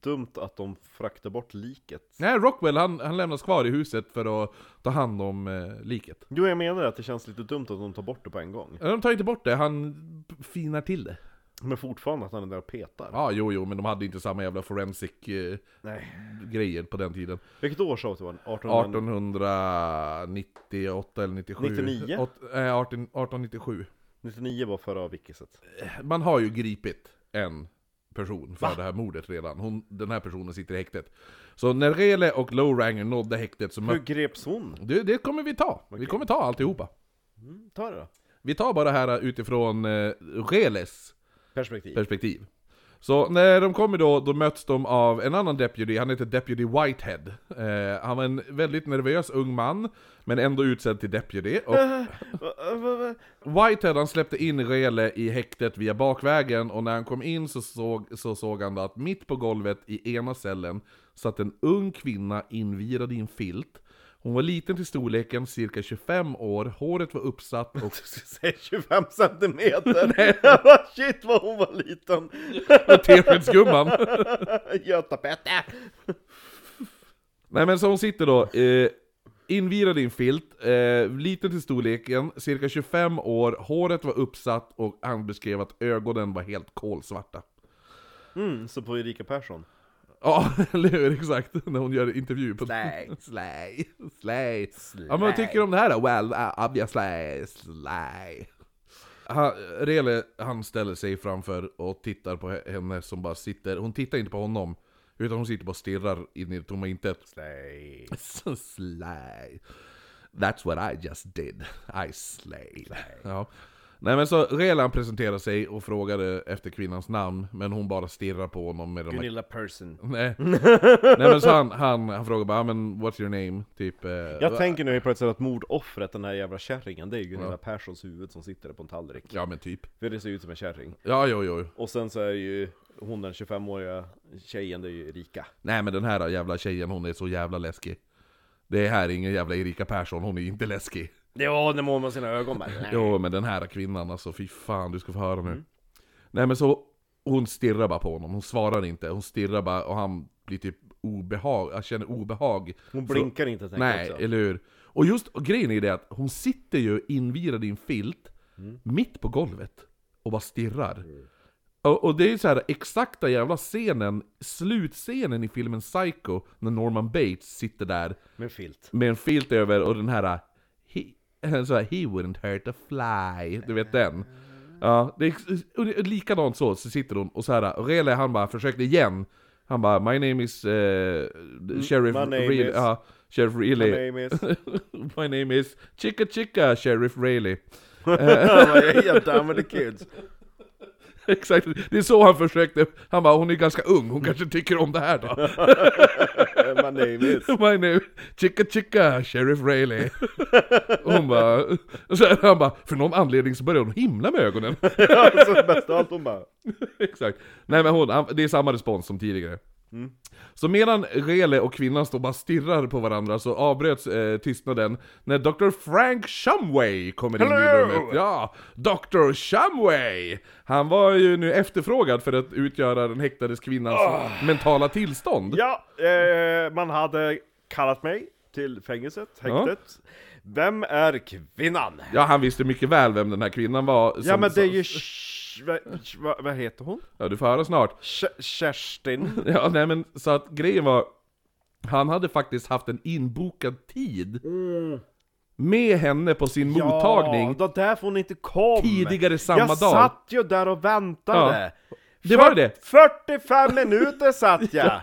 dumt att de fraktar bort liket. Nej, Rockwell han, han lämnas kvar i huset för att ta hand om eh, liket. Jo, jag menar att det känns lite dumt att de tar bort det på en gång. De tar inte bort det, han finar till det. Men fortfarande att han är där och petar. Ja, jo, jo, men de hade inte samma jävla forensic eh, grejer på den tiden. Vilket år sa det var? arton nittioåtta eller nittiosju? nittionio? arton nittiosju. nittionio var förra vikiset. Man har ju gripit en person för Va? det här mordet redan. Hon, den här personen sitter i häktet. Så när Rehle och Lowranger nådde häktet så... Hur mö- greps hon? Det, det kommer vi ta. Okay. Vi kommer ta alltihopa. Mm, ta det då. Vi tar bara här utifrån eh, Rehles perspektiv. perspektiv. Så när de kommer då, då möts de av en annan deputy. Han heter Deputy Whitehead. Eh, han var en väldigt nervös ung man, men ändå utsedd till deputy. Och Whitehead, han släppte in Rehle i häktet via bakvägen. Och när han kom in så såg, så såg han att mitt på golvet i ena cellen satt en ung kvinna invirad i en filt. Hon var liten till storleken, cirka tjugofem år. Håret var uppsatt och... tjugofem centimeter! Nej. Shit vad hon var liten! Och teskedsgumman! Götapette! Nej men så hon sitter då... Eh, invirad i en filt. Eh, liten till storleken, cirka tjugofem år. Håret var uppsatt och han beskrev att ögonen var helt kolsvarta. Mm, så på Erika Persson. Ja, eller hur, exakt. När hon gör intervju på... Slay, slay, slay. slay. Ja, men vad tycker du om det här då? Well, abja slay, slay. Han, Rehle, han ställer sig framför och tittar på henne som bara sitter... Hon tittar inte på honom, utan hon sitter bara och stirrar in i det tomma intet. Slay. Slay. That's what I just did. I slay. slay. Ja. Nej men så Rehle presenterar sig och frågade efter kvinnans namn, men hon bara stirrar på honom med de Gunilla här... Persson. Nej. Nej men så han, han, han frågar bara, men what's your name? Typ, eh, jag va? tänker nu på ett sätt att mordoffret, den här jävla kärringen, det är ju Gunilla ja. Perssons huvud som sitter där på en tallrik. Ja men typ. För det ser ut som en kärring. Ja jo jo. Och sen så är ju hon den tjugofemåriga tjejen, det är ju Erika. Nej men den här jävla tjejen, hon är så jävla läskig. Det är här ingen jävla Erika Persson, hon är inte läskig. Det var när man med sina ögon bara. Jo, men den här kvinnan, alltså fy fan, du ska få höra nu. Mm. Nej, men så hon stirrar bara på honom. Hon svarar inte. Hon stirrar bara och han blir typ obehag. Jag känner obehag. Hon blinkar så, inte, tänker jag. Nej, också. Eller hur? Och just och grejen är det att hon sitter ju invirad i en filt mm. mitt på golvet och bara stirrar. Mm. Och, och det är ju så här exakta jävla scenen, slutscenen i filmen Psycho när Norman Bates sitter där med en filt. Med en filt över och den här så här, he wouldn't hurt a fly. Du vet den. Ja, det är likadant så, så sitter hon och så här, och Rehle, han bara försökte igen. Han bara, my name is uh, Sheriff Rehle. Ja, Sheriff Rehle. My name is, my name is Chicka Chicka Sheriff Rehle. Jag down with the kids. Exakt, det är så han försökte. Han bara, hon är ganska ung, hon kanske tycker om det här då. My name is My name, Chicka Chicka Sheriff Rehle. Hon bara så här, han bara, för någon anledning så började hon himla med ögonen. Ja, så det bästa allt, hon bara exakt. Nej men hon, han, det är samma respons som tidigare. Mm. Så medan Rehle och kvinnan står bara stirrar på varandra så avbröts eh, tystnaden när doktor Frank Shumway kommer Hello! in i rummet. Ja, doktor Shumway! Han var ju nu efterfrågad för att utgöra den häktades kvinnans oh. mentala tillstånd. Ja, eh, man hade kallat mig till fängelset, häktet. Ja. Vem är kvinnan? Ja, han visste mycket väl vem den här kvinnan var. Som, ja, men det är ju... Vad va, va heter hon? Ja, du får höra snart. K- Kerstin. Ja, nej men så att grejen var... Han hade faktiskt haft en inbokad tid mm. med henne på sin ja, mottagning. Ja, därför hon inte kom. Tidigare samma jag dag. Jag satt ju där och väntade. Ja. Det var det. fyrtiofem minuter satt jag. Ja.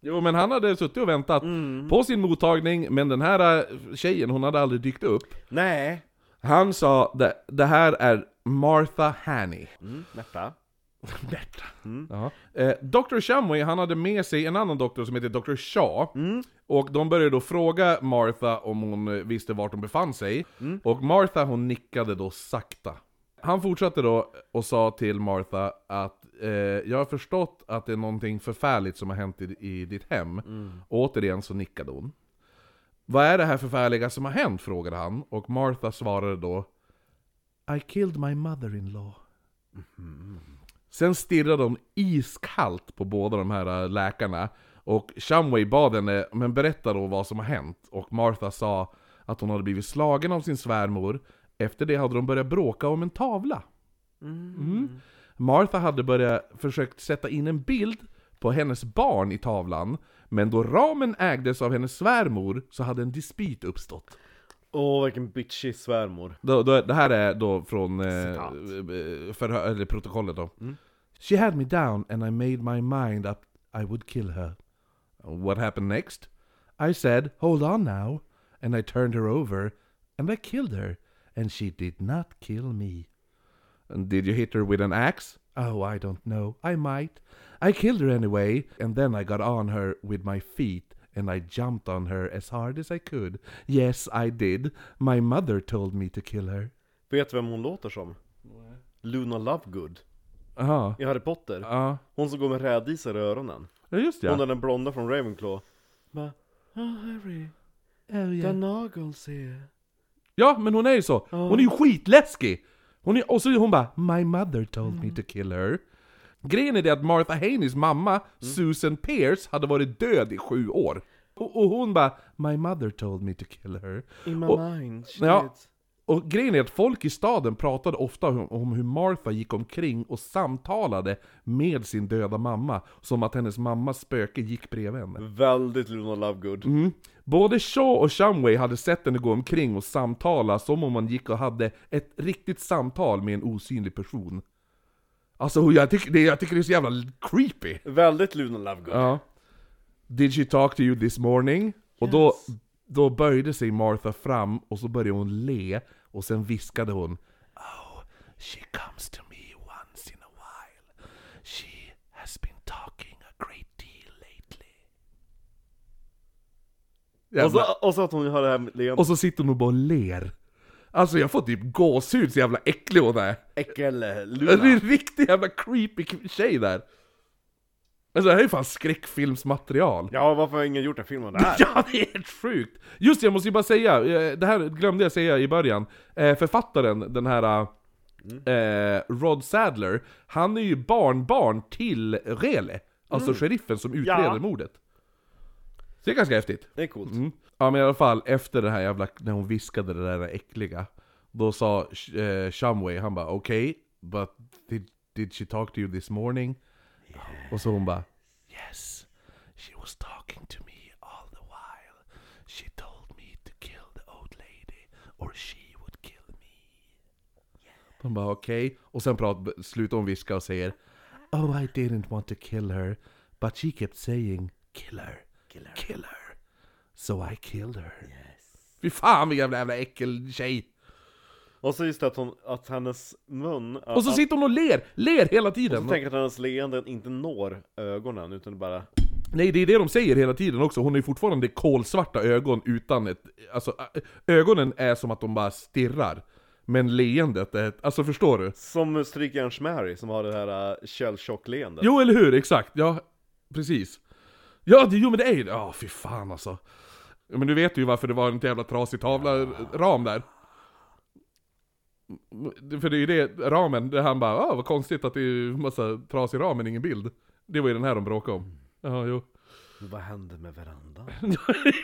Jo, men han hade suttit och väntat mm. på sin mottagning. Men den här tjejen, hon hade aldrig dykt upp. Nej. Han sa, det, det här är... Martha Haney. Mm, Etta. Etta. Mm. Ja. Eh, doktor Shumway, han hade med sig en annan doktor som heter doktor Shaw. Mm. Och de började då fråga Martha om hon visste vart hon befann sig. Mm. Och Martha, hon nickade då sakta. Han fortsatte då och sa till Martha att eh, jag har förstått att det är någonting förfärligt som har hänt i, i ditt hem. Mm. Och återigen så nickade hon. Vad är det här förfärliga som har hänt, frågade han. Och Martha svarade då, I killed my mother-in-law. Mm-hmm. Sen stirrade de iskallt på båda de här läkarna. Och Shumway bad henne, men berätta då vad som har hänt. Och Martha sa att hon hade blivit slagen av sin svärmor. Efter det hade de börjat bråka om en tavla. Mm. Mm. Martha hade börjat försökt sätta in en bild på hennes barn i tavlan. Men då ramen ägdes av hennes svärmor så hade en dispyt uppstått. Åh, oh, vilken bitchy svärmor. Då, då, det här är då från eh, förhör, eller protokollet då. Mm. She had me down, and I made my mind up I would kill her. What happened next? I said, hold on now, and I turned her over, and I killed her, and she did not kill me. And did you hit her with an axe? Oh, I don't know. I might. I killed her anyway, and then I got on her with my feet, and I jumped on her as hard as I could. Yes, I did. My mother told me to kill her. Vet vem hon låter som? What? Luna Lovegood. Aha. I Harry Potter. Aha. Hon som går med rädisar i öronen. Ja, just det. Hon är den blonda från Ravenclaw. Bara, oh Harry, oh, yeah. The Noggles here. Ja, men hon är ju så. Hon oh. är ju skitläskig. Hon är, och så hon bara, my mother told mm. me to kill her. Grejen är det att Martha Haneys mamma, mm. Susan Pierce, hade varit död i sju år. Och, och hon bara, my mother told me to kill her. In my och, mind, she ja, did. Och grejen är att folk i staden pratade ofta om, om hur Martha gick omkring och samtalade med sin döda mamma. Som att hennes mammas spöke gick bredvid henne. Väldigt Luna Lovegood. Mm. Både Shaw och Shumway hade sett henne gå omkring och samtala som om man gick och hade ett riktigt samtal med en osynlig person. Alltså jag tycker, det, jag tycker det är så jävla creepy. Väldigt Luna Lovegood. Ja. Did she talk to you this morning? Yes. Och då, då böjde sig Martha fram och så började hon le. Och sen viskade hon, oh, she comes to me once in a while. She has been talking a great deal lately. Och så, och så att hon har det här med len. Och så sitter hon och bara ler. Alltså jag får typ gåshud så jävla äcklig hon är. Äckel, Luna. Det är en riktig jävla creepy tjej där. Alltså det här är ju fan skräckfilmsmaterial. Ja, varför har ingen gjort en film om det här? Ja, det är helt sjukt. Just det, jag måste ju bara säga, det här glömde jag säga i början. Författaren, den här mm. eh, Rod Sadler, han är ju barnbarn till Rehle. Alltså mm. sheriffen som utreder ja. mordet. Så det är ganska häftigt. Det är coolt. Mm. Ja, men i alla fall, efter det här jävla, när hon viskade det där äckliga, då sa eh, Shumway, han bara, okej, okay, but did, did she talk to you this morning? Och så hon bara, yes, she was talking to me all the while. She told me to kill the old lady or she would kill me. Yeah. De bara, okej. Okay. Och sen pratar, slutar hon viska och säger, oh, I didn't want to kill her, but she kept saying, kill her, kill her, kill her. So I killed her. Yes. Fy fan, vilken jävla, jävla äckel tjej. Och så just det att, hon, att hennes mun... Och så att, sitter hon och ler, ler hela tiden. Och så tänker att hennes leenden inte når ögonen utan bara... Nej, det är det de säger hela tiden också. Hon är fortfarande kolsvarta ögon utan ett... Alltså, ögonen är som att de bara stirrar. Men leendet är... Alltså, förstår du? Som Strykjärns Mary som har det här uh, källtjock leendet. Jo, eller hur? Exakt. Ja, precis. Ja, det, jo, men det är ju... Ja, oh, fy fan alltså. Men du vet ju varför det var en jävla trasig tavla ram där. För det är ju det, ramen, där han bara, ah, vad konstigt att det är massa tras i ramen, ingen bild. Det var ju den här de bråkade om. Ja, jo. Vad hände med verandan?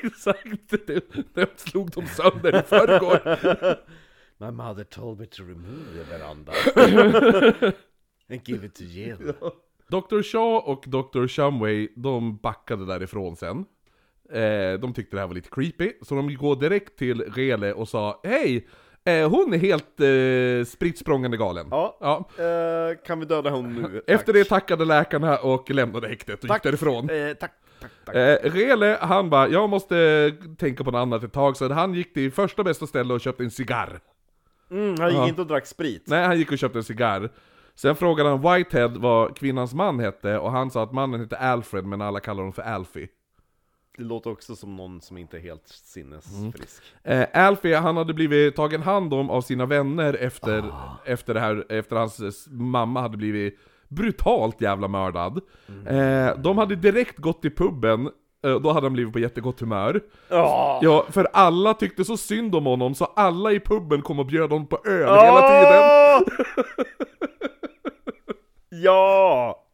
Exakt, det, det slog de sönder i förrgår. My mother told me to remove the veranda and give it to you. Ja. doktor Shaw och doktor Shumway, de backade därifrån sen. Eh, de tyckte det här var lite creepy, så de går direkt till Rehle och sa, hej! Eh, hon är helt eh, spritsprångande galen. Ja, ja. Eh, kan vi döda hon nu? Efter det tackade läkarna och lämnade häktet och tack. gick därifrån. Eh, tack, tack, tack. Eh, Rehle, han bara, jag måste eh, tänka på något annat ett tag. Så han gick till första bästa ställe och köpte en cigarr. Mm, han gick ja. inte och drack sprit. Nej, han gick och köpte en cigarr. Sen frågade han Whitehead vad kvinnans man hette. Och han sa att mannen hette Alfred, men alla kallar honom för Alfie. Det låter också som någon som inte är helt sinnesfrisk. Mm. Eh, Alfie, han hade blivit tagen hand om av sina vänner efter, ah. efter, det här, efter hans mamma hade blivit brutalt jävla mördad. Mm. Eh, de hade direkt gått till puben, eh, då hade han blivit på jättegott humör. Ah. Ja, för alla tyckte så synd om honom så alla i puben kom och bjöd honom på öl ah. hela tiden. Ja!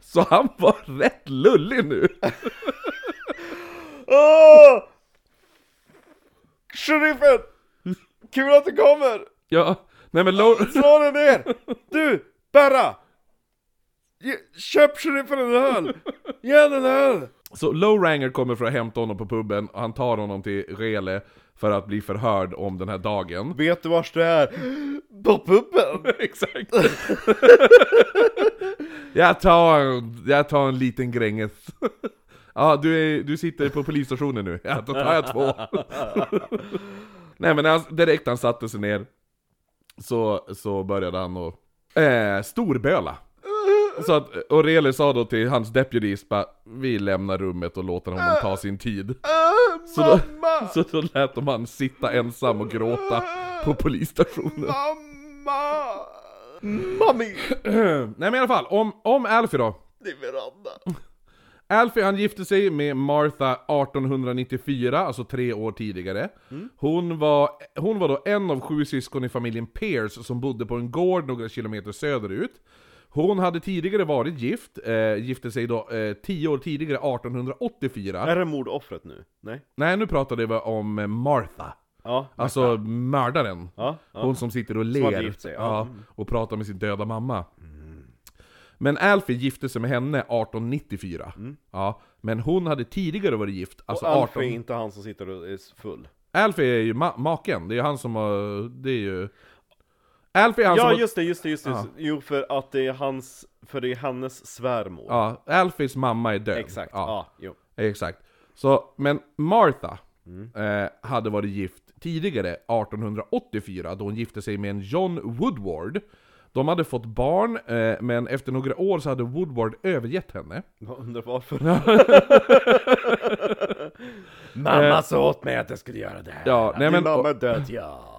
Så han var rätt lullig nu. Åh! Sheriffen! Kul att du kommer! Ja, nej men... Lo- Slå den ner! Du, Berra! Köp sheriffen en öl! Ge en öl! Så Lowranger kommer för att hämta honom på puben och han tar honom till Rehle för att bli förhörd om den här dagen. Vet du vars det är? på puppen. Exakt. jag, tar, jag tar en liten gränges. Ja, du, är, du sitter på polisstationen nu. Ja, då tar jag två. Nej, men han, direkt han satte sig ner så, så började han att eh, storböla. Så att Rehle sa då till hans deputies, vi lämnar rummet och låter honom ta sin tid. Så då, så då lät de han sitta ensam och gråta på polisstationen. Mamma! Mami! Nej, men i alla fall, om, om Alfie då. Det är veranda. Alfie, han gifte sig med Martha arton nittiofyra, alltså tre år tidigare. Mm. Hon, var, hon var då en av sju syskon i familjen Pierce som bodde på en gård några kilometer söderut. Hon hade tidigare varit gift, eh, gifte sig då eh, tio år tidigare, arton åttiofyra. Är det mordoffret nu? Nej. Nej, nu pratade vi om Martha. Ja, alltså mördaren. Ja, ja. Hon som sitter och ler sig, ja. Ja, och pratar med sin döda mamma. Mm. Men Alfie gifte sig med henne arton nittiofyra. Mm. Ja, men hon hade tidigare varit gift. Alltså och Alfie arton... är inte han som sitter och är full. Alfie är ju ma- maken. Det är han som har... Det är ju... Alfie, han ja, som... just det, just det, just det. Ja. Jo, för att det är hans, för det är hennes svärmor. Ja, Alfies mamma är död. Exakt, ja. ja jo. Exakt. Så, men Martha mm. eh, hade varit gift tidigare, arton åttiofyra, då hon gifte sig med en John Woodward. De hade fått barn, eh, men efter några år så hade Woodward övergett henne. Jag undrar varför. Mamma sa åt mig att jag skulle göra det här. Ja, nej, men... Din mamma är död, ja.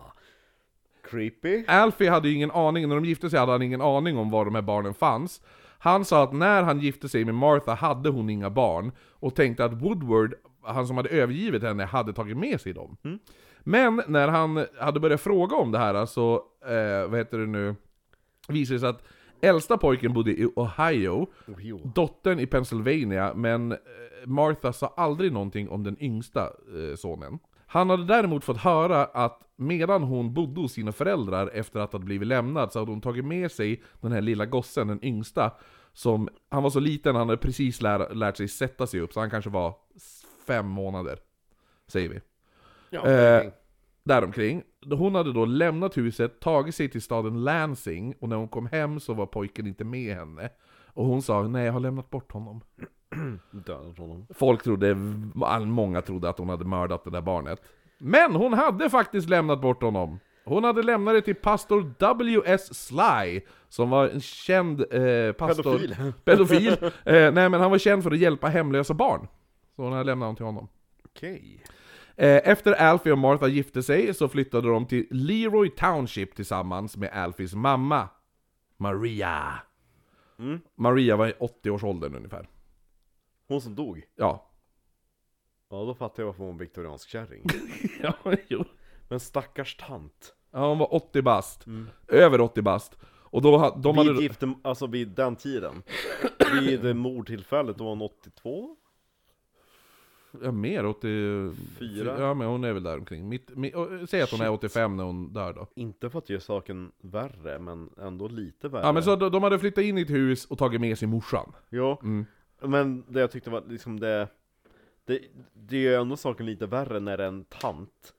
Creepy. Alfie hade ju ingen aning, när de gifte sig hade han ingen aning om var de här barnen fanns. Han sa att när han gifte sig med Martha hade hon inga barn och tänkte att Woodward, han som hade övergivit henne, hade tagit med sig dem. Mm. Men när han hade börjat fråga om det här så, eh, vad heter det nu, visade sig att äldsta pojken bodde i Ohio, Ohio. Dottern i Pennsylvania, men Martha sa aldrig någonting om den yngsta eh, sonen. Han hade däremot fått höra att medan hon bodde hos sina föräldrar efter att ha blivit lämnad så hade hon tagit med sig den här lilla gossen, den yngsta, som, han var så liten, han hade precis lär, lärt sig sätta sig upp, så han kanske var fem månader, säger vi. Ja, eh, däromkring. Hon hade då lämnat huset, tagit sig till staden Lansing, och när hon kom hem så var pojken inte med henne. Och hon sa, nej, jag har lämnat bort honom. Folk trodde, många trodde att hon hade mördat det där barnet. Men hon hade faktiskt lämnat bort honom. Hon hade lämnat det till pastor W S Sly, som var en känd eh, pastor, pedofil, pedofil. eh, Nej, men han var känd för att hjälpa hemlösa barn. Så hon hade lämnat honom till honom. Okej. eh, Efter Alfie och Martha gifte sig så flyttade de till Leroy Township tillsammans med Alfies mamma Maria. mm. Maria var i åttio-årsåldern ungefär. Hon som dog? Ja. Ja, då fattar jag varför hon var en viktoriansk kärring. Ja, jo. Men stackars tant. Ja, hon var åttio bast. Mm. Över åttio bast. Och då, de vid, hade... gifte, alltså vid den tiden. Vid mordtillfället, då var hon åttiotvå? Ja, mer. åttiofyra? Ja, men hon är väl där omkring. Mitt, mitt, säg att hon Shit. är åttiofem när hon dör då. Inte för att göra saken värre, men ändå lite värre. Ja, men så de hade flyttat in i ett hus och tagit med sin morsan. Ja. Mm. Men det jag tyckte var liksom det, det det är ju ändå saken lite värre när det är en tant.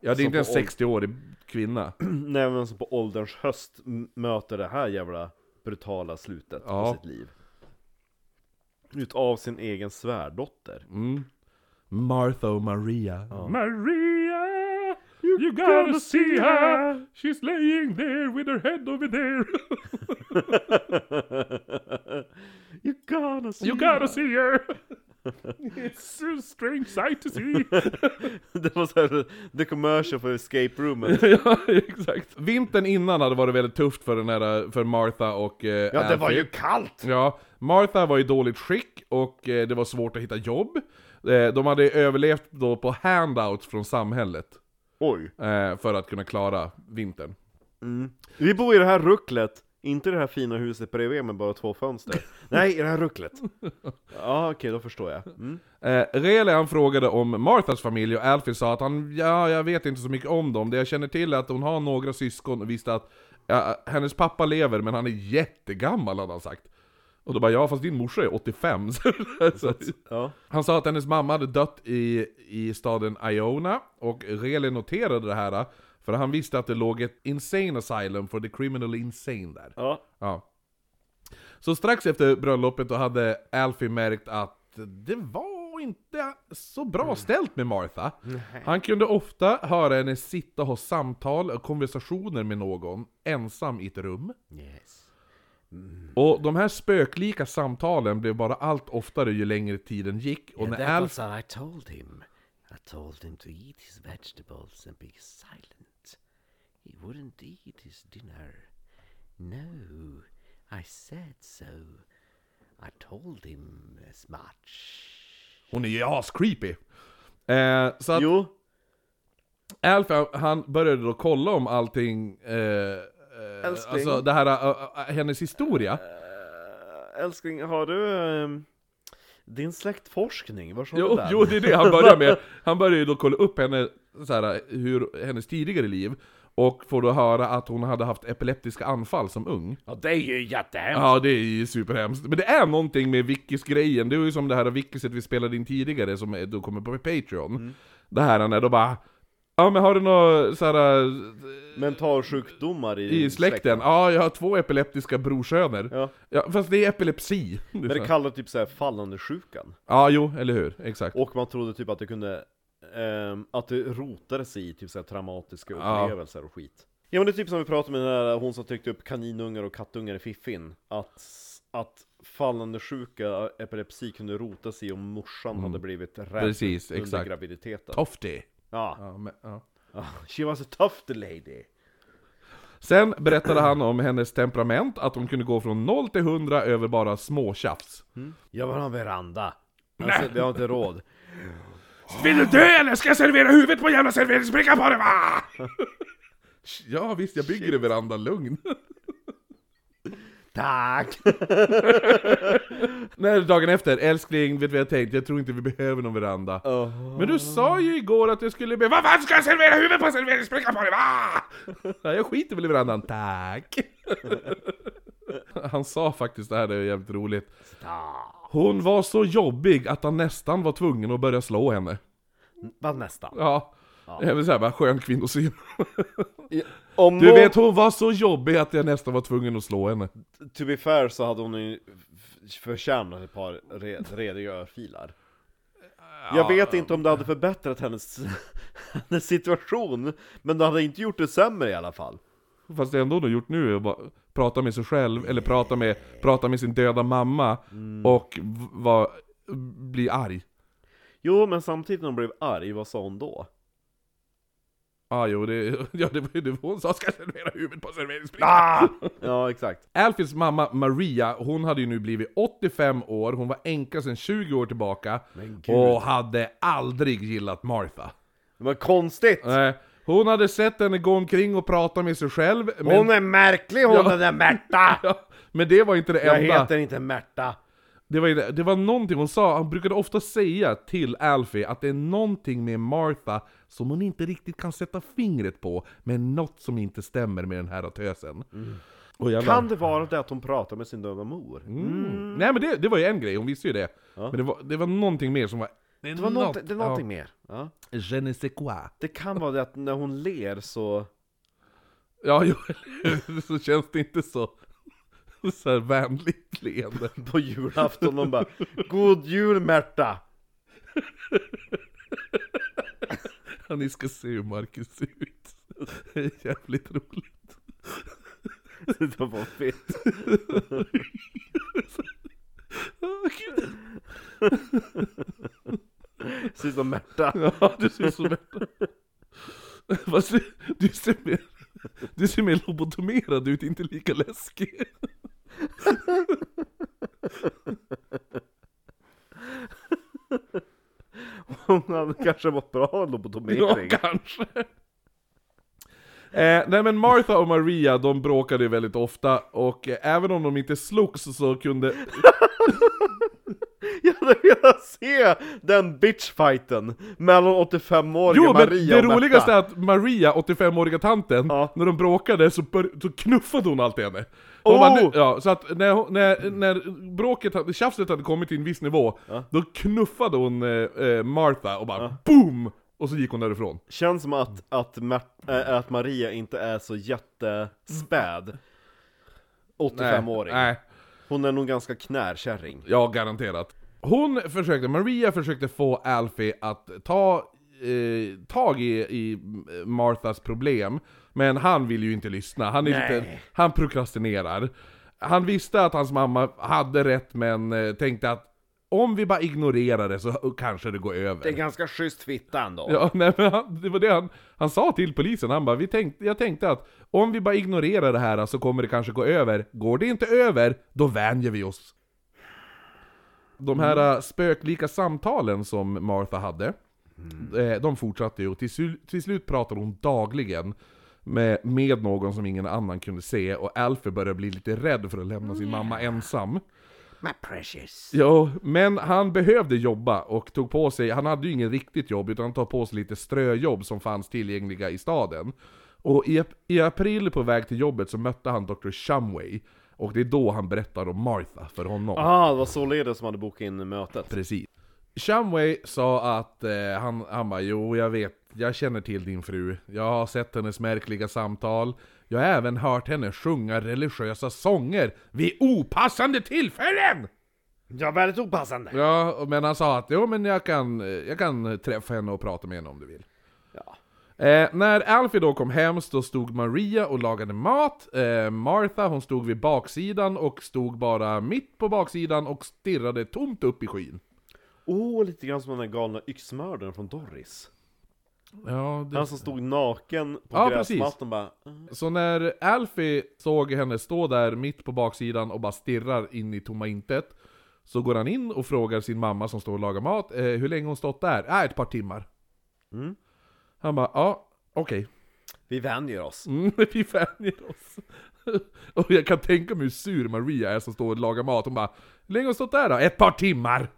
Ja, det är inte en sextio-årig kvinna. Nej, men som på ålderns höst möter det här jävla brutala slutet ja. på sitt liv. Utav sin egen svärdotter. Mm. Martha och Maria. Ja. Maria, you, you gotta, gotta see her. her. She's laying there with her head over there. You gotta see, you gotta her. see her. It's a strange sight to see. Det var så här, the commercial för escape roomet. Ja, exakt. Vintern innan hade varit väldigt tufft för den här, för Martha och eh, Ja, det Alfie. Var ju kallt. Ja, Martha var i dåligt skick och eh, det var svårt att hitta jobb. Eh, de hade överlevt då på handouts från samhället. Oj. Eh, för att kunna klara vintern. Mm. Vi bor i det här rucklet. Inte det här fina huset bredvid med bara två fönster. Nej, i det här rucklet. Ja, okej, då förstår jag. Mm. Eh, Rehle, han frågade om Marthas familj och Alfie sa att han, ja, jag vet inte så mycket om dem. Det jag känner till är att hon har några syskon och visste att ja, hennes pappa lever men han är jättegammal, hade han sagt. Och då bara, ja, fast din morsa är åttiofem. Så, ja. Han sa att hennes mamma hade dött i, i staden Iona och Rehle noterade det här. För han visste att det låg ett insane asylum for the criminal insane där. Ja. Ja. Så strax efter bröllopet då hade Alfie märkt att det var inte så bra ställt med Martha. Nej. Han kunde ofta höra henne sitta och ha samtal och konversationer med någon ensam i ett rum. Yes. Mm. Och de här spöklika samtalen blev bara allt oftare ju längre tiden gick. Och yeah, när that was what I told him. I told him to eat his vegetables and be silent. He wouldn't eat his dinner. No, I said so. I told him as much. Hon är ju as-creepy. Eh, så att jo. Alfred, han började då kolla om allting... Eh, Älskling. Alltså det här, uh, uh, hennes historia. Uh, älskling, har du uh, din släktforskning? Var såg jo, jo, det är det han börjar med. Han börjar ju då kolla upp henne, så här, hur, hennes tidigare liv. Och får då höra att hon hade haft epileptiska anfall som ung. Ja, det är ju jättehemskt. Ja, det är ju superhemskt. Men det är någonting med Vickis-grejen. Det är ju som det här Vickiset vi spelade in tidigare som då kommer på Patreon. Mm. Det här när då bara... Ja, men har du några såhär... mentalsjukdomar i, i släkten? släkten? Ja, jag har två epileptiska brorsöner. Ja. Ja, fast det är epilepsi. Det är men det kallar typ såhär fallande sjukan. Ja, jo, eller hur? Exakt. Och man trodde typ att det kunde... Eh, att det rotade sig i typ såhär traumatiska upplevelser ja. Och skit. Ja, men det är typ som vi pratade med när hon som tyckte upp kaninungar och kattungar i fiffin. Att, att fallande sjuka epilepsi kunde rota sig om morsan mm. hade blivit rädd Precis, under exakt. graviditeten. Tofty. Ja. Ja, men, ja. She was a tough lady. Sen berättade han om hennes temperament, att hon kunde gå från noll till hundra över bara småtjafs. Mm. Jag var en veranda. Alltså, vi har inte råd. Vill du dö eller ska jag servera huvudet på jävla serveringsbricka på det va? Ja visst, jag bygger en veranda lugn. Tack. Nej, dagen efter, älskling, vet vi jag tänkt, jag tror inte vi behöver någon veranda. Uh-huh. Men du sa ju igår att jag skulle be. Vad fan ska jag servera huvudet på serveringsbrickan på det va? Nej, jag skiter väl i verandan. Tack. Han sa faktiskt det här, det är jävligt roligt. Hon var så jobbig att han nästan var tvungen att börja slå henne. Vad nästan? Ja. Ja. Jag vill säga bara skön kvinnosyn. Du vet, hon var så jobbig att jag nästan var tvungen att slå henne. To be fair så hade hon ju förtjänat ett par rediga filar. Ja, jag vet inte om det hade förbättrat hennes, hennes situation, men det hade inte gjort det sämre i alla fall. Fast det ändå hon gjort nu är att prata med sig själv, eller prata med, prata med sin döda mamma mm. och var, bli arg. Jo, men samtidigt när hon blev arg, vad sa hon då? Ah, jo, det, ja, det var ju det hon sa. Ska jag servera huvudet på serveringsbrickan? Ah! Ja, exakt. Alfies mamma Maria, hon hade ju nu blivit åttiofem år. Hon var änka sedan tjugo år tillbaka. Och hade aldrig gillat Martha. Det var konstigt. Eh, hon hade sett henne gå omkring och prata med sig själv. Men... Hon är märklig, hon ja. Den där Märta. Ja, men det var inte det jag enda. Jag heter inte Märta. Det var, det var någonting hon sa. Han brukade ofta säga till Alfie att det är någonting med Martha som hon inte riktigt kan sätta fingret på, men något som inte stämmer med den här tösen. Mm. Och jävlar, kan det vara det att hon pratar med sin döda mor? Mm. Mm. Nej, men det, det var ju en grej. Hon visste ju det. Ja. Men det var, det var någonting mer som var... Det, det var något, något, det var någonting ja. Mer. Ja. Je ne sais quoi. Det kan vara det att när hon ler så... Ja, jo, så känns det inte så... så här vänligt leende på julafton. De bara, god jul Märta. Ja, ni ska se hur Marcus ser ut. Det är jävligt roligt. Det var fett. Ser som Märta. Ja, du ser som Märta. Fast du, du ser mer Du ser mer lobotomerad ut, inte lika läskig. Hon hade kanske varit bra lobotomering. Ja, kanske. eh, nej, men Martha och Maria, de bråkade väldigt ofta. Och eh, även om de inte slogs så kunde... Jag hade velat se den bitchfighten mellan åttiofem-åriga jo, Maria och Jo, men det roligaste är att Maria, åttiofem-åriga tanten, ja. När de bråkade så, bör- så knuffade hon alltid henne. Oh! Bara, nu, ja, så att när, när, när bråket, tjafset hade kommit till en viss nivå, ja. Då knuffade hon eh, Martha och bara ja. Boom! Och så gick hon därifrån. Känns som att, att, Mar- äh, att Maria inte är så jättespäd. åttiofem-åring. Nej, nej. Hon är nog ganska knärkärring. Ja, garanterat. Hon försökte, Maria försökte få Alfie att ta eh, tag i, i Marthas problem. Men han vill ju inte lyssna. Han, är lite, han prokrastinerar. Han visste att hans mamma hade rätt, men eh, tänkte att om vi bara ignorerar det så kanske det går över. Det är ganska schysst fittan då. Ja, nej, men han, det var det han, han sa till polisen. Han bara, vi tänkte, jag tänkte att om vi bara ignorerar det här så kommer det kanske gå över. Går det inte över, då vänjer vi oss. De här mm. spöklika samtalen som Martha hade, mm. de fortsatte ju. Och till, till slut pratade hon dagligen med, med någon som ingen annan kunde se. Och Alfred började bli lite rädd för att lämna sin yeah. mamma ensam. My precious. Jo, men han behövde jobba och tog på sig, han hade ju ingen riktigt jobb utan han tog på sig lite ströjobb som fanns tillgängliga i staden. Och i, i april på väg till jobbet så mötte han doktor Shumway och det är då han berättar om Martha för honom. Ah, det var således som hade bokat in mötet. Precis. Shumway sa att eh, han, han bara, jo jag vet, jag känner till din fru. Jag har sett hennes märkliga samtal. Jag har även hört henne sjunga religiösa sånger vid opassande tillfällen. Ja, väldigt opassande. Ja, men han sa att jo, men jag kan, jag kan träffa henne och prata med henne om du vill. Ja. Eh, när Alfie då kom hem så stod Maria och lagade mat. Eh, Martha, hon stod vid baksidan och stod bara mitt på baksidan och stirrade tomt upp i skyn. Åh, oh, lite grann som den galna yxmördaren från Doris. Ja, det... Han som stod naken på ja, gräsmattan bara... Så när Alfie såg henne stå där mitt på baksidan och bara stirrar in i tomma intet, så går han in och frågar sin mamma som står och lagar mat, eh, hur länge hon stått där? Äh, ett par timmar. Mm. Han bara, ja, okej okay. Vi vänjer oss. Mm, vi vänjer oss. Och jag kan tänka mig hur sur Maria är som står och lagar mat. Hon bara, hur länge har stått där då? Ett par timmar.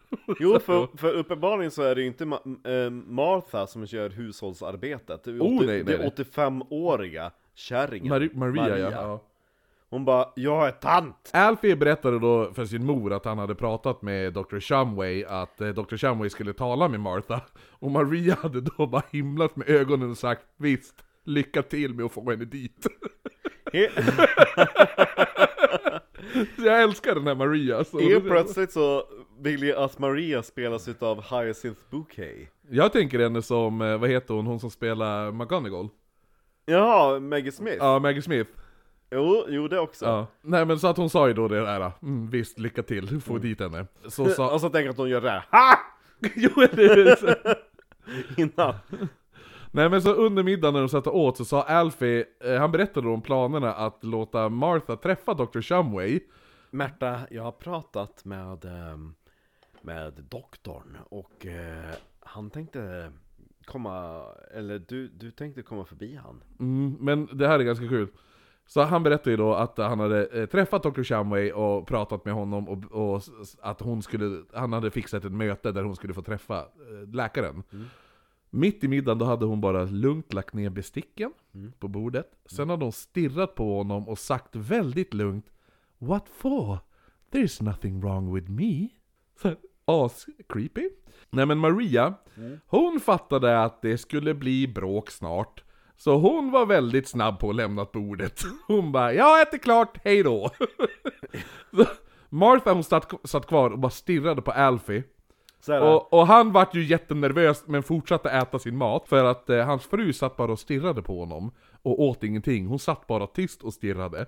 Jo, för, för uppenbarligen så är det ju inte Ma- äh, Martha som gör hushållsarbetet. Det är, oh, åttio, nej, nej, det är åttiofem-åriga kärringen Mar- Maria, Maria. Ja. Hon bara, jag är tant. Alfie berättade då för sin mor att han hade pratat med doktor Shumway, att eh, doktor Shumway skulle tala med Martha. Och Maria hade då bara himlat med ögonen och sagt, visst, lycka till med att få henne dit. Jag älskar den här Maria så. E, plötsligt så vill jag att Maria spelas utav Hyacinth Bouquet. Jag tänker henne som, vad heter hon, hon som spelar McGonagall. Ja, Maggie Smith. Ja, Maggie Smith. Jo, jo det också. Ja. Nej, men så att hon sa ju då det där, mm, visst, lycka till, få mm. dit henne. Så, så... Och så tänker att hon gör det här. Ha! Jo, det innan. Nej, men så under middagen när de satt åt så sa Alfie, eh, han berättade om planerna att låta Martha träffa doktor Shumway. Märta, jag har pratat med, med doktorn och eh, han tänkte komma, eller du, du tänkte komma förbi han. Mm, men det här är ganska kul. Så han berättade ju då att han hade träffat doktor Shumway och pratat med honom och, och att hon skulle, han hade fixat ett möte där hon skulle få träffa läkaren. Mm. Mitt i middagen då hade hon bara lugnt lagt ner besticken mm. på bordet. Sen hade hon stirrat på honom och sagt väldigt lugnt, what for? There's nothing wrong with me. Så as creepy. Nej, men Maria, mm. hon fattade att det skulle bli bråk snart. Så hon var väldigt snabb på att lämna bordet. Hon bara, ja, äter klart, hej då. Martha, hon satt, satt kvar och bara stirrade på Alfie. Och, och han var ju jättenervös men fortsatte äta sin mat för att eh, hans fru satt bara och stirrade på honom och åt ingenting. Hon satt bara tyst och stirrade.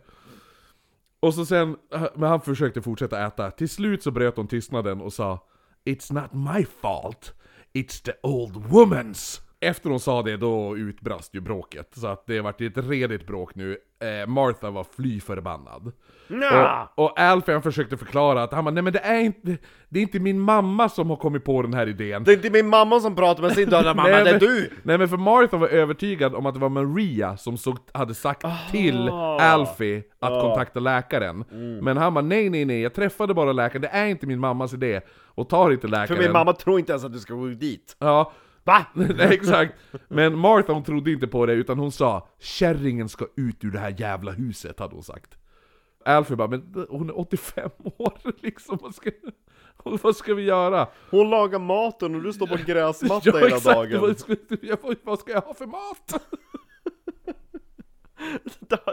Och så sen, men han försökte fortsätta äta. Till slut så bröt hon tystnaden och sa, it's not my fault, it's the old woman's. Efter hon sa det då utbrast ju bråket. Så att det har varit ett redigt bråk nu. Eh, Martha var fly förbannad. Nah! Och, och Alfie försökte förklara att han bara, nej men det är, inte, det är inte min mamma som har kommit på den här idén. Det är inte min mamma som pratar med sin döda mamma, nej, men, det är du. Nej, men för Martha var övertygad om att det var Maria som såg, hade sagt oh. till Alfie att oh. kontakta läkaren. Mm. Men han bara, nej nej nej, jag träffade bara läkaren. Det är inte min mammas idé. Och tar inte läkaren. För min mamma tror inte ens att du ska gå dit. Ja. Va? Nej, exakt. Men Martha, hon trodde inte på det utan hon sa, kärringen ska ut ur det här jävla huset, hade hon sagt. Alfie bara, men hon är åttiofem år liksom. Vad ska vi göra? Hon lagar maten och du står på en gräsmatta ja, hela exakt, dagen. Vad ska, jag, vad ska jag ha för mat?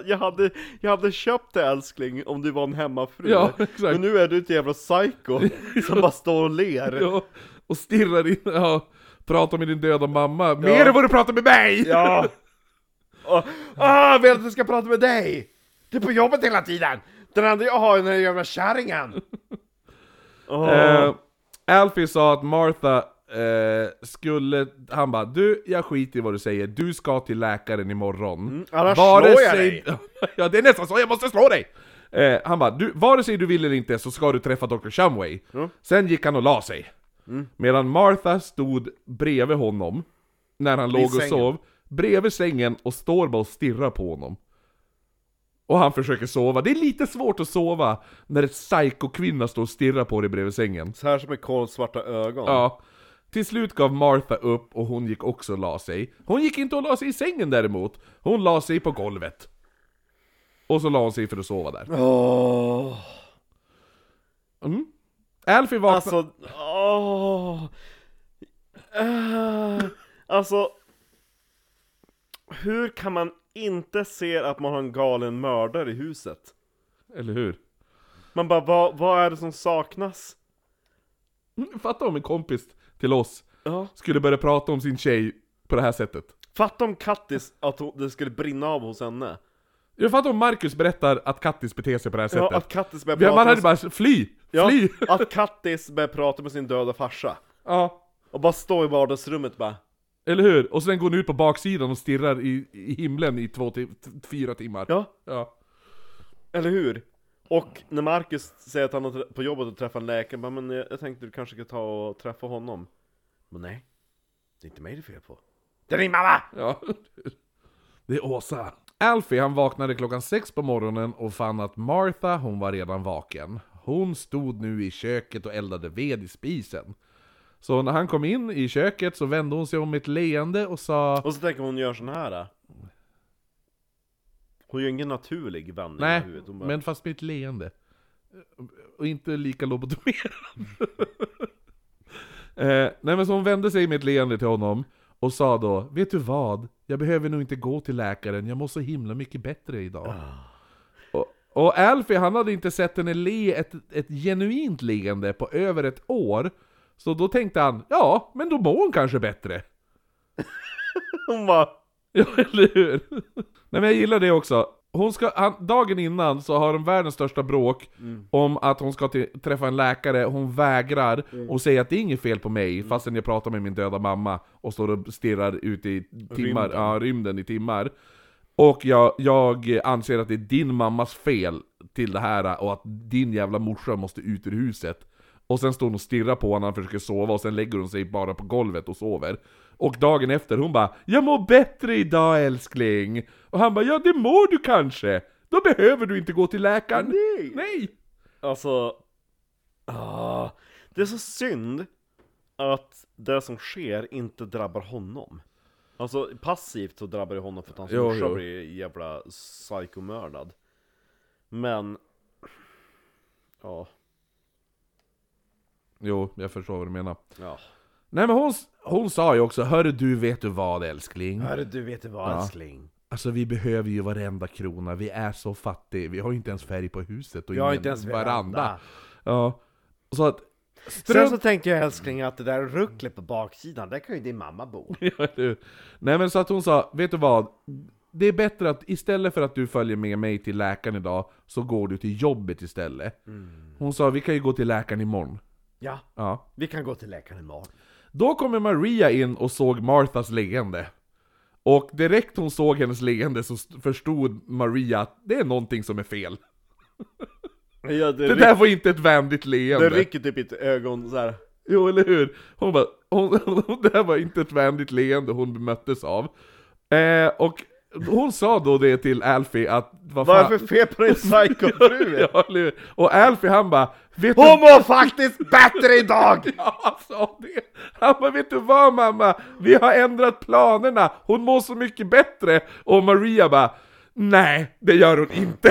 jag, hade, jag hade köpt det, älskling, om du var en hemmafru. Ja, men nu är du ett jävla psycho som bara står och ler. Ja, och stirrar in. Ja, pratar med din döda mamma. Ja. Mer än vad du pratar med mig! Ja. Och, ah, vill att du ska prata med dig? Du är på jobbet hela tiden. Den andra jag har är den här jävla kärringen. Oh. Eh, Alfie sa att Martha eh, skulle, han bara, du, jag skiter i vad du säger, du ska till läkaren imorgon. Mm, annars vare slår jag sig, dig. Ja, det är nästan så, jag måste slå dig. Eh, han bara, du, vare sig du vill eller inte så ska du träffa doktor Shumway. Mm. Sen gick han och la sig. Mm. Medan Martha stod bredvid honom när han I låg och sängen. sov, bredvid sängen och står bara och stirrar på honom. Och han försöker sova. Det är lite svårt att sova när ett psycho-kvinna står och stirrar på dig bredvid sängen. Så här som med kolsvarta ögon. Ja. Till slut gav Martha upp och hon gick också och la sig. Hon gick inte och la sig i sängen däremot. Hon la sig på golvet. Och så la hon sig för att sova där. Åh. Mm. Alfie vaknade... Alltså... Åh. Uh, alltså... Hur kan man... inte ser att man har en galen mördare i huset. Eller hur? Man bara, vad, vad är det som saknas? Fatta om en kompis till oss uh-huh. skulle börja prata om sin tjej på det här sättet. Fatta om Kattis att hon, det skulle brinna av hos henne. Jag fattar om Marcus berättar att Kattis beter sig på det här sättet. Ja, att Kattis börjar prata... Man hade bara, fly! Ja, fly! Att Kattis börjar prata med sin döda farsa. Ja. Uh-huh. Och bara stå i vardagsrummet bara... Eller hur? Och sen går ni ut på baksidan och stirrar i, i himlen i två till fyra timmar. Ja. ja. Eller hur? Och när Marcus säger att han är på jobbet och träffar en läkare, bara, men jag tänkte du kanske ska ta och träffa honom. Men nej. Det är inte mig det är fel på. Det är din mamma! Ja. Det är Åsa. Alfie, han vaknade klockan sex på morgonen och fann att Martha, hon var redan vaken. Hon stod nu i köket och eldade ved i spisen. Så när han kom in i köket så vände hon sig om ett leende och sa... Och så tänker hon gör sån här. Då. Hon gör ingen naturlig vändning. Nej, bara... men fast med ett leende. Och inte lika lobotomerad. eh, nej, men så hon vände sig med ett leende till honom och sa då... Vet du vad? Jag behöver nog inte gå till läkaren. Jag mår så himla mycket bättre idag. Oh. Och, och Alfie, han hade inte sett henne le ett, ett genuint leende på över ett år... Så då tänkte han, ja, men då mår hon kanske bättre. Hon bara... Ja, eller hur? Nej, men jag gillar det också. Hon ska, han, dagen innan så har de världens största bråk mm. om att hon ska till, träffa en läkare. Hon vägrar mm. och säger att det är inget fel på mig mm. fastän jag pratar med min döda mamma och står och stirrar ut i timmar, rymden. Ja, rymden i timmar. Och jag, jag anser att det är din mammas fel till det här och att din jävla morsa måste ut ur huset. Och sen står hon och stirrar på honom när han försöker sova. Och sen lägger hon sig bara på golvet och sover. Och dagen efter hon bara... Jag mår bättre idag, älskling. Och han bara... Ja, det mår du kanske. Då behöver du inte gå till läkaren. Nej. Nej. Alltså... Ah, det är så synd att det som sker inte drabbar honom. Alltså passivt så drabbar det honom för att han som morsa blir jävla psykomördad. Men... Ja... Ah. Jo, jag förstår vad du menar. Ja. Nej, men hon, hon sa ju också, hörru du vet du vad, älskling. Hörru du vet du vad, ja. älskling. Alltså vi behöver ju varenda krona. Vi är så fattiga. Vi har inte ens färg på huset och jag inte ens varandra. Ja. Så att ström... Sen så tänkte jag, älskling, att det där rucklet på baksidan, där kan ju din mamma bo. Ja, du. Nej, men så att hon sa, vet du vad? Det är bättre att istället för att du följer med mig till läkaren idag så går du till jobbet istället. Mm. Hon sa, vi kan ju gå till läkaren imorgon. Ja. ja, vi kan gå till läkaren imorgon. Då kommer Maria in och såg Marthas leende. Och direkt hon såg hennes leende så förstod Maria att det är någonting som är fel. Ja, det det rikt... där var inte ett vänligt leende. Det rycker typ i ett ögon så här. Jo, eller hur? Hon bara, hon, det där var inte ett vänligt leende hon bemöttes av. Eh, och hon sa då det till Alfie att... Vad fan... Varför fel på din psykofru? Ja, ja, och Alfie han bara... Hon mår du... faktiskt bättre idag! Ja, han sa det. Han bara, vet du vad mamma? Vi har ändrat planerna. Hon mår så mycket bättre. Och Maria bara... Nej, det gör hon inte.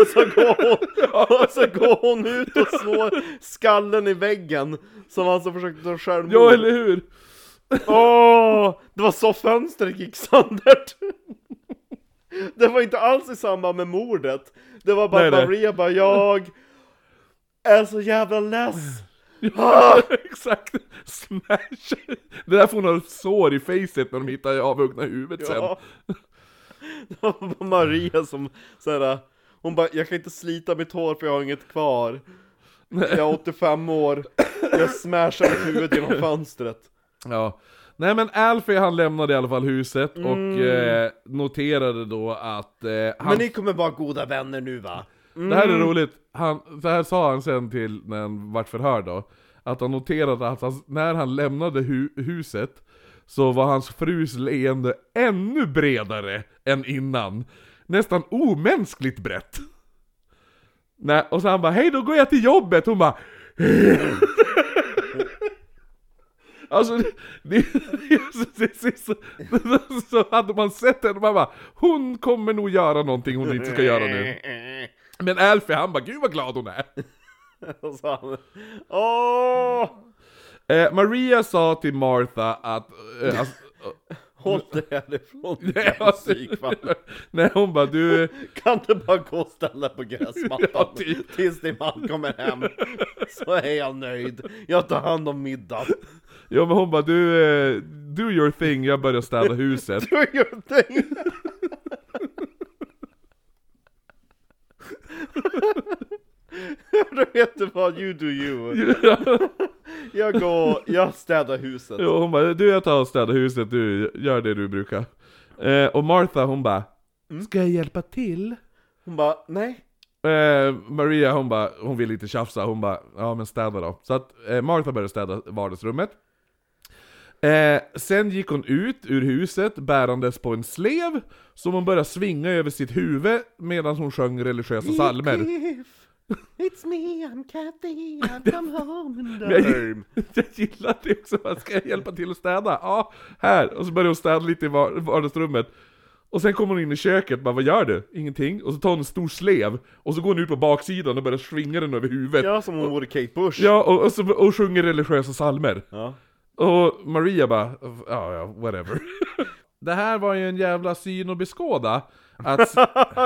Och så går hon, och så går hon ut och slår skallen i väggen som han så försökte ta självmord. Ja, eller hur? Åh, oh, det var så fönstret gick sönder. Det var inte alls i samband med mordet. Det var bara nej, Maria bara, jag är så jävla less. Ja, exakt. Smash. Det där får hon ha sår i facet när de hittar avhuggna huvudet sen. Ja. Det var Maria som såhär, hon bara, jag kan inte slita mitt hår för jag har inget kvar. Nej. Jag är åttiofem år. Jag smashar mitt huvud genom fönstret. Ja. Nej, men Alfie, han lämnade i alla fall huset och mm. eh, noterade då att eh, han... Men ni kommer vara goda vänner nu, va? Mm. Det här är roligt. Han, det här sa han sen till när han vart förhörd då. Att han noterade att han, när han lämnade hu- huset så var hans frus leende ännu bredare än innan. Nästan omänskligt brett. Nej, och så han bara, hej då går jag till jobbet. Hon bara... Alltså, det, det, det, så, så hade man sett henne och man bara, hon kommer nog göra någonting hon inte ska göra nu. Men Alfie, han bara, gud vad glad hon är. Åh! Oh! Eh, Maria sa till Martha att... Eh, alltså, håll dig härifrån musikfall. Nej, hon bara, du... Kan du bara gå och ställa på gräsmattan ja, typ. Tills din man kommer hem? Så är jag nöjd. Jag tar hand om middag. Ja, men hon bara, du... Eh, do your thing, jag börjar städa huset. Do your thing! Du vet du vad, you do you. Jag går, jag städar huset. Jo, hon bara, du jag tar och städar huset, du gör det du brukar. Eh, och Martha, hon bara, ska jag hjälpa till? Hon bara, nej. Eh, Maria, hon bara, hon vill inte tjafsa, hon bara, ja men städa då. Så att eh, Martha började städa vardagsrummet. Eh, sen gick hon ut ur huset bärandes på en slev som hon började svinga över sitt huvud medan hon sjöng religiösa psalmer. It's me, I'm Kathy, I've come home and I'm... Jag, jag gillar det också, man ska hjälpa till att städa. Ja, här, och så börjar hon städa lite i vardagsrummet. Och sen kommer hon in i köket, bara, vad gör du? Ingenting. Och så tar hon en stor slev och så går hon ut på baksidan och börjar svinga den över huvudet. Ja, som hon vore Kate Bush. Ja, och, och, så, och sjunger religiösa psalmer. Ja. Och Maria bara, ja, ja, whatever. Det här var ju en jävla syn att beskåda. Att,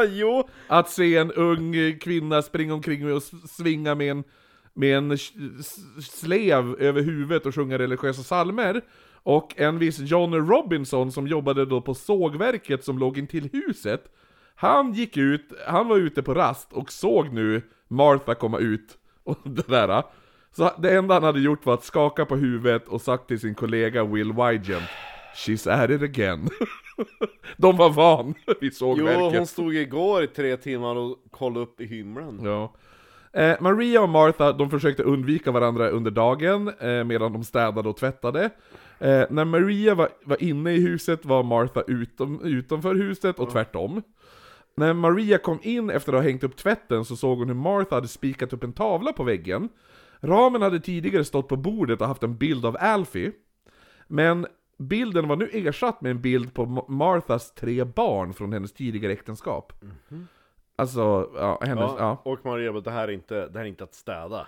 jo. Att se en ung kvinna springa omkring och svinga med en, med en slev över huvudet och sjunga religiösa psalmer. Och en viss John Robinson som jobbade då på sågverket som låg in till huset. Han gick ut, han var ute på rast och såg nu Martha komma ut och det där. Så det enda han hade gjort var att skaka på huvudet och sagt till sin kollega Will Wygent, she's at it again. De var van vid sågverket. Jo, hon stod igår i tre timmar och kollade upp i himlen. Ja. Eh, Maria och Martha, de försökte undvika varandra under dagen eh, medan de städade och tvättade. Eh, när Maria var, var inne i huset var Martha utom, utanför huset och mm. tvärtom. När Maria kom in efter att ha hängt upp tvätten så såg hon hur Martha hade spikat upp en tavla på väggen. Ramen hade tidigare stått på bordet och haft en bild av Alfie. Men bilden var nu ersatt med en bild på Marthas tre barn från hennes tidigare äktenskap. Mm-hmm. Alltså, ja, hennes... Ja, ja. Och Maria, men det här är inte, det här är inte att städa.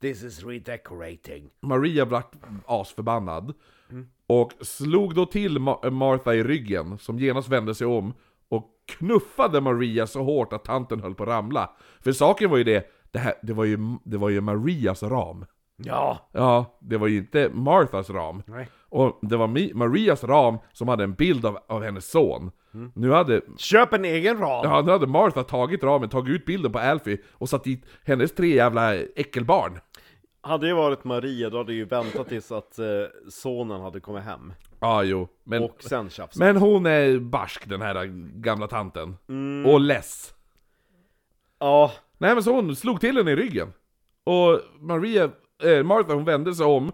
This is redecorating. Maria blev asförbannad. Mm. Och slog då till Ma- Martha i ryggen som genast vände sig om och knuffade Maria så hårt att tanten höll på att ramla. För saken var ju det, det, här, det, var, ju, det var ju Marias ram. Ja. Ja, det var ju inte Marthas ram. Nej. Och det var Mi- Marias ram som hade en bild av, av hennes son. Mm. Nu hade... Köp en egen ram! Ja, nu hade Martha tagit ramen, tagit ut bilden på Alfie och satt dit hennes tre jävla äckelbarn. Hade det varit Maria, då hade ju väntat tills att eh, sonen hade kommit hem. Ja, ah, jo. Men, och sen tjafsat. Men hon är barsk, den här gamla tanten. Mm. Och less. Ja. Nej, men så hon slog till henne i ryggen. Och Maria... Martha, hon vände sig om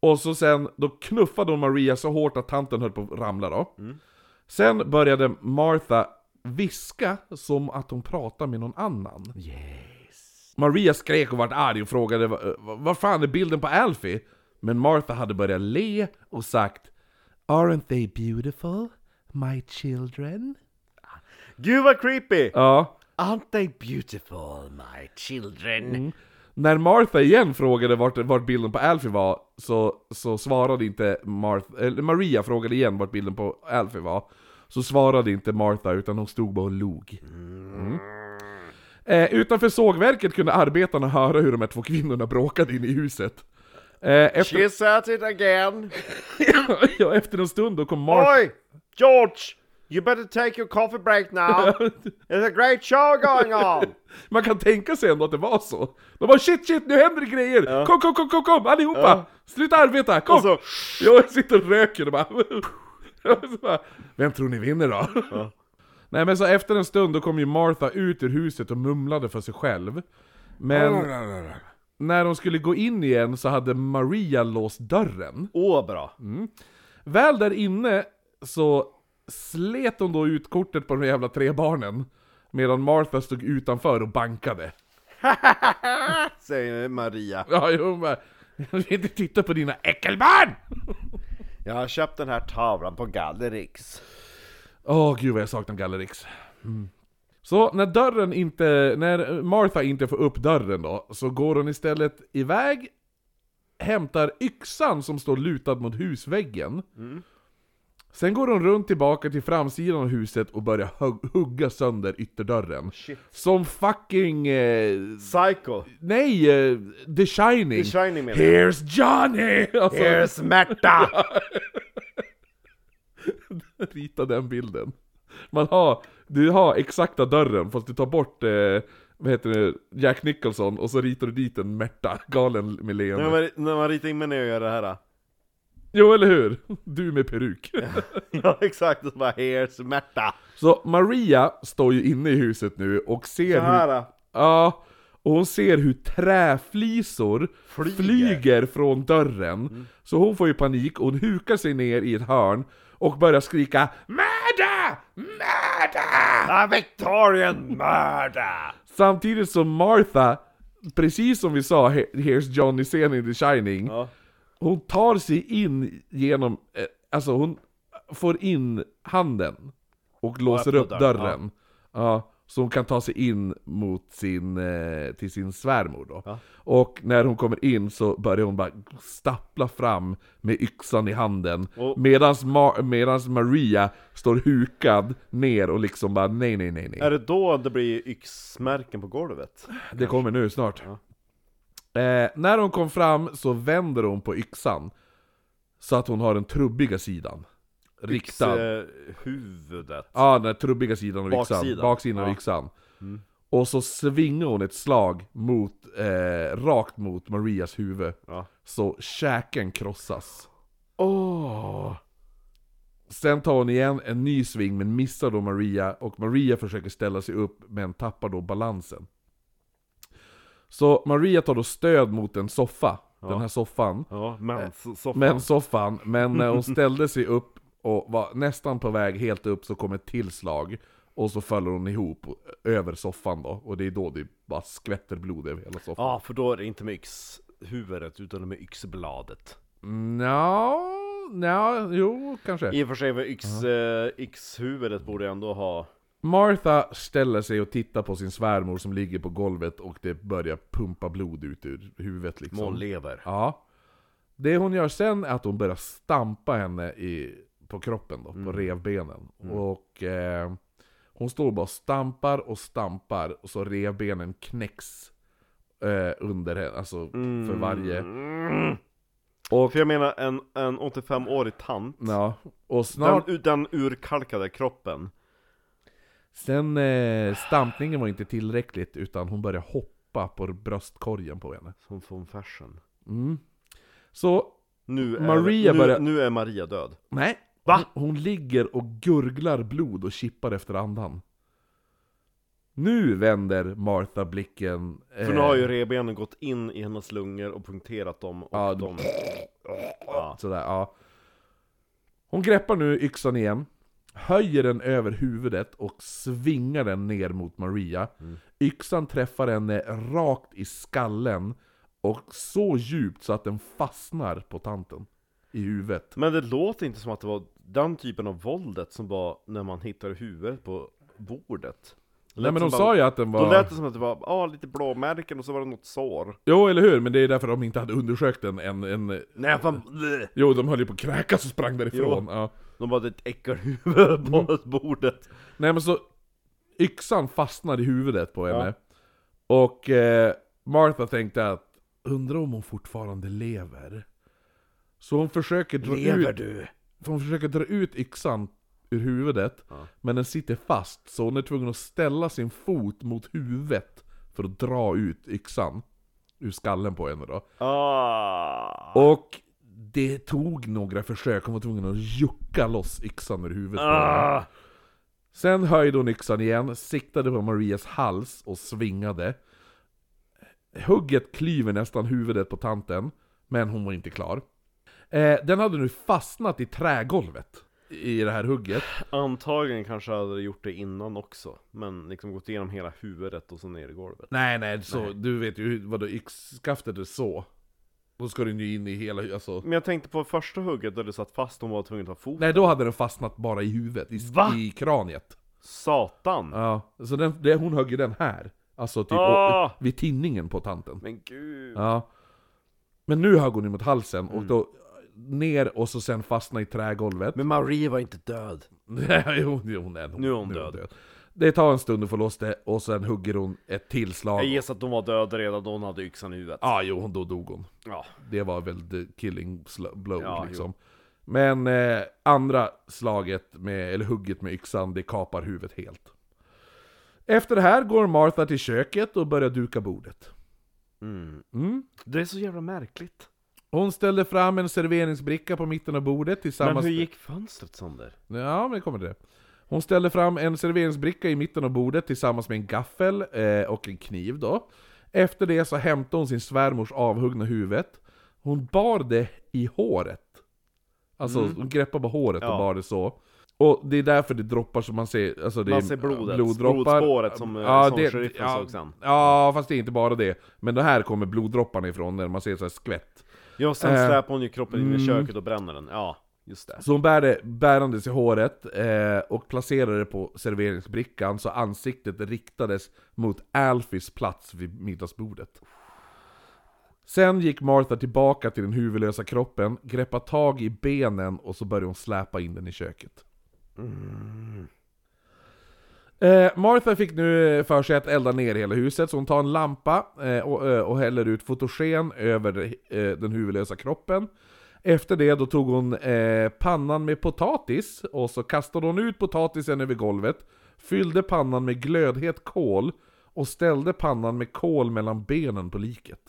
och så sen, då knuffade hon Maria så hårt att tanten höll på att ramla då. Mm. Sen började Martha viska som att hon pratade med någon annan. Yes. Maria skrek och vart arg och frågade vad fan är bilden på Alfie? Men Martha hade börjat le och sagt, aren't they beautiful, my children? Gud vad creepy. Ja. Aren't they beautiful, my children? Mm. När Martha igen frågade vart, vart bilden på Alfie var, så, så svarade inte Martha, eller Maria frågade igen vart bilden på Alfie var, så svarade inte Martha, utan hon stod bara och log. Mm. Eh, utanför sågverket kunde arbetarna höra hur de här två kvinnorna bråkade in i huset. Eh, efter... She said it again. Ja, efter en stund då kom Martha... Oj, George! You better take your coffee break now. There's a great show going on. Man kan tänka sig ändå att det var så. De var shit, shit, nu händer det grejer. Ja. Kom, kom, kom, kom, kom, allihopa. Ja. Sluta arbeta, kom. Och så... Jag sitter och röker och bara... och så bara... Vem tror ni vinner då? Ja. Nej, men så efter en stund då kom ju Martha ut ur huset och mumlade för sig själv. Men när de skulle gå in igen så hade Maria låst dörren. Åh, bra. Mm. Väl där inne så... slet hon då ut kortet på de jävla tre barnen medan Martha stod utanför och bankade. Säger Maria. Ja, hon bara, jag vill inte titta på dina äckelbarn. Jag har köpt den här tavlan på Gallerix. Åh, oh, gud vad jag saknar Gallerix. Mm. Så när dörren inte, när Martha inte får upp dörren då, så går hon istället iväg, hämtar yxan som står lutad mot husväggen. Mm. Sen går hon runt tillbaka till framsidan av huset och börjar hug- hugga sönder ytterdörren. Shit. Som fucking... Eh, Psycho. Nej, eh, The Shining. The Shining menar jag. Here's Johnny! Alltså, here's Märta! Rita den bilden. Man har, du har exakta dörren fast du tar bort... Eh, vad heter det? Jack Nicholson, och så ritar du dit en Märta. Galen med leende. När man, när man ritar in mig när jag gör det här då. Jo, eller hur? Du med peruk. Ja, exakt. Det var here's Märta. Så Maria står ju inne i huset nu och ser hur, ja, och hon ser hur träflisor flyger, flyger från dörren. Mm. Så hon får ju panik och hon hukar sig ner i ett hörn och börjar skrika mörda! Mörda! Victorian mörda! Samtidigt som Martha, precis som vi sa, here's Johnny-scenen i The Shining. Ja. Hon tar sig in genom... Alltså hon får in handen och låser upp dörren. Ja. Ja, så hon kan ta sig in mot sin, till sin svärmor då. Ja. Och när hon kommer in så börjar hon bara stappla fram med yxan i handen. Och... Medans, Ma- medans Maria står hukad ner och liksom bara nej, nej, nej, nej. Är det då det blir yxmärken på golvet? Kanske. Det kommer nu snart. Ja. Eh, när hon kom fram så vänder hon på yxan så att hon har den trubbiga sidan riktad. Yxhuvudet. Ja, ah, den trubbiga sidan av yxan. Baksidan, Baksidan av yxan. Ja. Mm. Och så svingar hon ett slag mot, eh, rakt mot Marias huvud. Ja. Så käken krossas. Oh. Sen tar hon igen en ny sving men missar då Maria. Och Maria försöker ställa sig upp men tappar då balansen. Så Maria tar då stöd mot en soffa, ja. Den här soffan. Ja, menssoffan. Menssoffan. Men när hon ställde sig upp och var nästan på väg helt upp så kom ett tillslag. Och så föll hon ihop över soffan då. Och det är då det bara skvätter blod över hela soffan. Ja, för då är det inte med yxhuvudet utan med yxbladet. Nja, nja, jo, kanske. I och för sig med yx, uh-huh. yxhuvudet borde jag ändå ha... Martha ställer sig och tittar på sin svärmor som ligger på golvet och det börjar pumpa blod ut ur huvudet liksom. Hon lever. Ja. Det hon gör sen är att hon börjar stampa henne i, på kroppen då, mm. på revbenen. Mm. Och eh, hon står bara och stampar och stampar och så revbenen knäcks eh, under henne, alltså mm. för varje... Och, för jag menar en, en åttiofem-årig tant. Ja. Och snart... Den, den urkalkade kroppen. Sen eh, stampningen var inte tillräckligt utan hon började hoppa på bröstkorgen på henne. Som från fashion. Mm. Så nu är, Maria nu, började... nu är Maria död. Nej. Va? Hon, hon ligger och gurglar blod och kippar efter andan. Nu vänder Martha blicken. Eh... För nu har ju revbenen gått in i hennes lungor och punkterat dem. Och ja, de... ja. Sådär, ja. Hon greppar nu yxan igen. Höjer den över huvudet och svingar den ner mot Maria. Mm. Yxan träffar henne rakt i skallen och så djupt så att den fastnar på tanten i huvudet. Men det låter inte som att det var den typen av våldet som var när man hittar huvudet på bordet. Nej, men de sa bara, ju att den var... Då lät det som att det var ah, lite blåmärken och så var det något sår. Jo, eller hur? Men det är därför de inte hade undersökt en... en, en... Nej, fan... Jo, de höll ju på att kräkas och sprang därifrån. Ja. De hade ett äckelhuvud på mm. bordet. Nej, men så... Yxan fastnade i huvudet på henne. Ja. Och eh, Martha tänkte att... Undrar om hon fortfarande lever. Så hon försöker dra lever ut... Lever du? Hon försöker dra ut yxan ur huvudet, ja. Men den sitter fast, så hon är tvungen att ställa sin fot mot huvudet för att dra ut yxan ur skallen på henne då. Ah. Och det tog några försök, hon var tvungen att jucka loss yxan ur huvudet ah. på henne. Sen höjde hon yxan igen, siktade på Marias hals och svingade. Hugget klyver nästan huvudet på tanten, men hon var inte klar. Eh, den hade nu fastnat i trägolvet i det här hugget. Antagligen kanske hade gjort det innan också, men liksom gått igenom hela huvudet och så ner i golvet. Nej, nej, så nej. Du vet ju vad då yxskaftet är så. Då ska den ju in i hela alltså. Men jag tänkte på första hugget där det satt fast, hon var tvungen att ha foten. Nej, då hade den fastnat bara i huvudet, i, i kraniet. Satan. Ja, så den, det, hon högg den här. Alltså typ ah! och, vid tinningen på tanten. Men gud. Ja. Men nu högg hon ju mot halsen och mm. då ner och så sen fastna i trägolvet. Men Marie var inte död. Nej, hon, hon är hon, nu är hon nu död. död. Det tar en stund att få loss det och sen hugger hon ett tillslag. Jag gissar att hon var död redan då hon hade yxan i huvudet. Ja, ah, jo, hon, då dog hon. Ja. Det var väl the killing blow ja, liksom. Jo. Men eh, andra slaget med, eller hugget med yxan, det kapar huvudet helt. Efter det här går Martha till köket och börjar duka bordet. Mm. Mm. Det är så jävla märkligt. Hon ställde fram en serveringsbricka på mitten av bordet tillsammans... Men hur gick fönstret sönder? Ja, men det kommer det. Hon ställde fram en serveringsbricka i mitten av bordet tillsammans med en gaffel eh, och en kniv då. Efter det så hämtade hon sin svärmors avhuggna huvudet. Hon bar det i håret. Alltså mm. hon greppade på håret ja. och bar det så. Och det är därför det droppar som man ser... Alltså det man ser blodet, bloddroppar. Blodspåret som, ja, som det, sheriffen ja, såg sen. Ja, fast det är inte bara det. Men det här kommer bloddropparna ifrån när man ser så här skvätt. Ja, sen släpar hon ju kroppen in i köket och bränner den. Ja, just det. Så hon bär det, bärandes i håret eh, och placerade det på serveringsbrickan så ansiktet riktades mot Alfis plats vid middagsbordet. Sen gick Martha tillbaka till den huvudlösa kroppen, greppade tag i benen och så började hon släpa in den i köket. Mm. Eh, Martha fick nu för sig att elda ner hela huset, så hon tar en lampa eh, och, och häller ut fotogen över eh, den huvudlösa kroppen. Efter det då tog hon eh, pannan med potatis och så kastade hon ut potatisen över golvet, fyllde pannan med glödhet kol och ställde pannan med kol mellan benen på liket.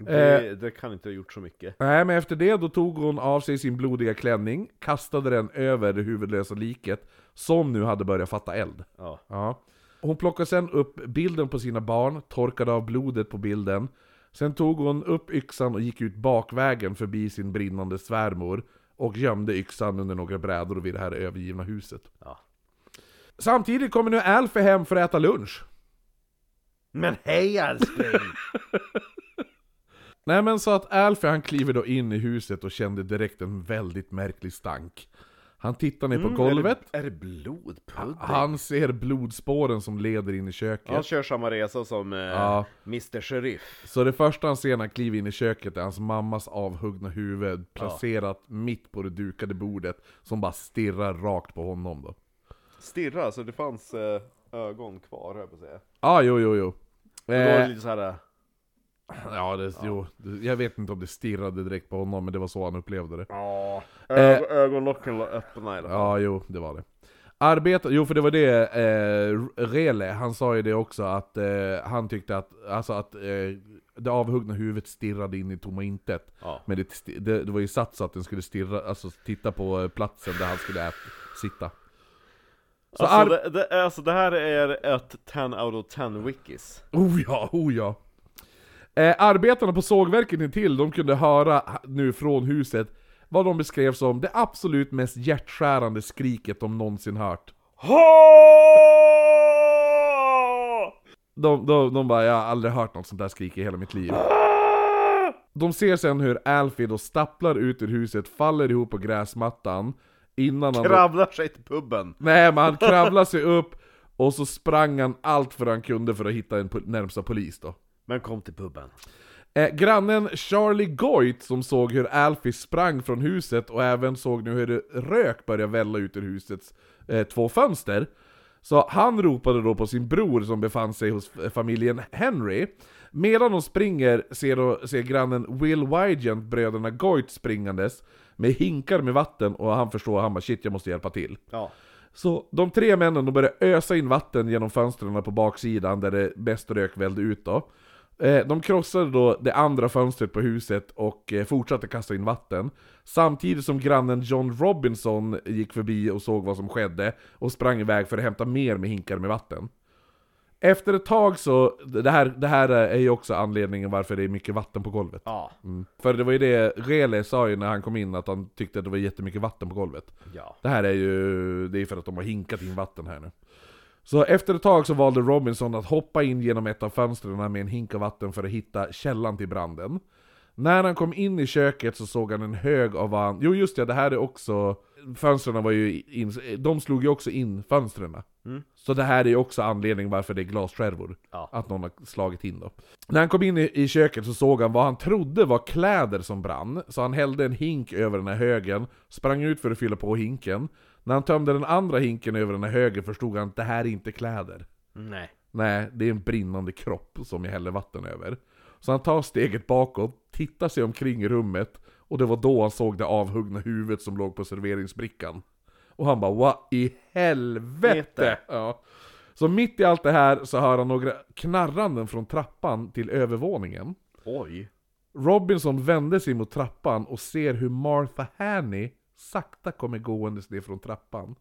Det, det kan inte ha gjort så mycket. Nej, men efter det då tog hon av sig sin blodiga klänning, kastade den över det huvudlösa liket som nu hade börjat fatta eld. Ja. Ja. Hon plockade sen upp bilden på sina barn, torkade av blodet på bilden. Sen tog hon upp yxan och gick ut bakvägen förbi sin brinnande svärmor och gömde yxan under några brädor vid det här övergivna huset. Ja. Samtidigt kommer nu Alfie hem för att äta lunch. Men hej älskling! Nej, men så att Alfie han kliver då in i huset och kände direkt en väldigt märklig stank. Han tittar ner på mm, golvet. Är det, är det blodpudding? Han ser blodspåren som leder in i köket. Han kör samma resa som eh, ja. mister Sheriff. Så det första han ser när han kliver in i köket är hans mammas avhuggna huvud placerat ja. mitt på det dukade bordet som bara stirrar rakt på honom då. Stirrar? Så det fanns eh, ögon kvar, höll jag på att säga. Ja, ah, jo, jo, jo. Då är det lite så här... Ja, det, ja. Jo, jag vet inte om det stirrade direkt på honom, men det var så han upplevde det. Ja, Ö- eh, ögonlocken var öppna i det. Ja, jo, det var det. Arbeta, jo, för det var det eh, Rehle, han sa ju det också, att eh, han tyckte att, alltså att eh, det avhuggna huvudet stirrade in i tomma intet. Ja. Men det, det, det var ju satt så att den skulle stirra, alltså titta på platsen där han skulle ät, sitta. Så alltså, ar- det, det, alltså det här är ett ten out of ten wikis. Oh ja, oh ja. Eh, arbetarna på sågverken intill, de kunde höra nu från huset vad de beskrev som det absolut mest hjärtskärande skriket de någonsin hört. De, de, de bara, jag har aldrig hört något sånt där skrik i hela mitt liv. De ser sen hur Alfie då stapplar ut ur huset, faller ihop på gräsmattan. innan han kravlar han... sig till pubben. Nej, men han kravlar sig upp och så sprang han allt för han kunde för att hitta en po- närmsta polis då. Men kom till pubben. Eh, grannen Charlie Goit, som såg hur Alfie sprang från huset och även såg nu hur det rök började välla ut ur husets eh, två fönster. Så han ropade då på sin bror som befann sig hos familjen Henry. Medan de springer ser, då, ser grannen Will Wygant bröderna Goit springandes med hinkar med vatten, och han förstår, han bara shit, jag måste hjälpa till. Ja. Så de tre männen de började ösa in vatten genom fönstren på baksidan där det mest rök vällde ut då. De krossade då det andra fönstret på huset och fortsatte kasta in vatten. Samtidigt som grannen John Robinson gick förbi och såg vad som skedde och sprang iväg för att hämta mer med hinkar med vatten. Efter ett tag så, det här, det här är ju också anledningen varför det är mycket vatten på golvet. Ja. Mm. För det var ju det Rehle sa ju när han kom in, att han tyckte att det var jättemycket vatten på golvet. Ja. Det här är ju, det är för att de har hinkat in vatten här nu. Så efter ett tag så valde Robinson att hoppa in genom ett av fönstren med en hink av vatten för att hitta källan till branden. När han kom in i köket så såg han en hög av han... Jo just det, det här är också... Fönstren var ju in... De slog ju också in fönstren. Mm. Så det här är ju också anledningen varför det är glasskärvor. Ja. Att någon har slagit in då. När han kom in i, i köket så såg han vad han trodde var kläder som brann. Så han hällde en hink över den här högen. Sprang ut för att fylla på hinken. När han tömde den andra hinken över den här högen förstod han att det här är inte kläder. Nej. Nej, det är en brinnande kropp som jag häller vatten över. Så han tar steget bakåt, tittar sig omkring i rummet, och det var då han såg det avhuggna huvudet som låg på serveringsbrickan. Och han bara, vad i helvete? Ja. Så mitt i allt det här så hör han några knarranden från trappan till övervåningen. Oj. Robinson vände sig mot trappan och ser hur Martha Haney sakta kommer gåendes ner från trappan.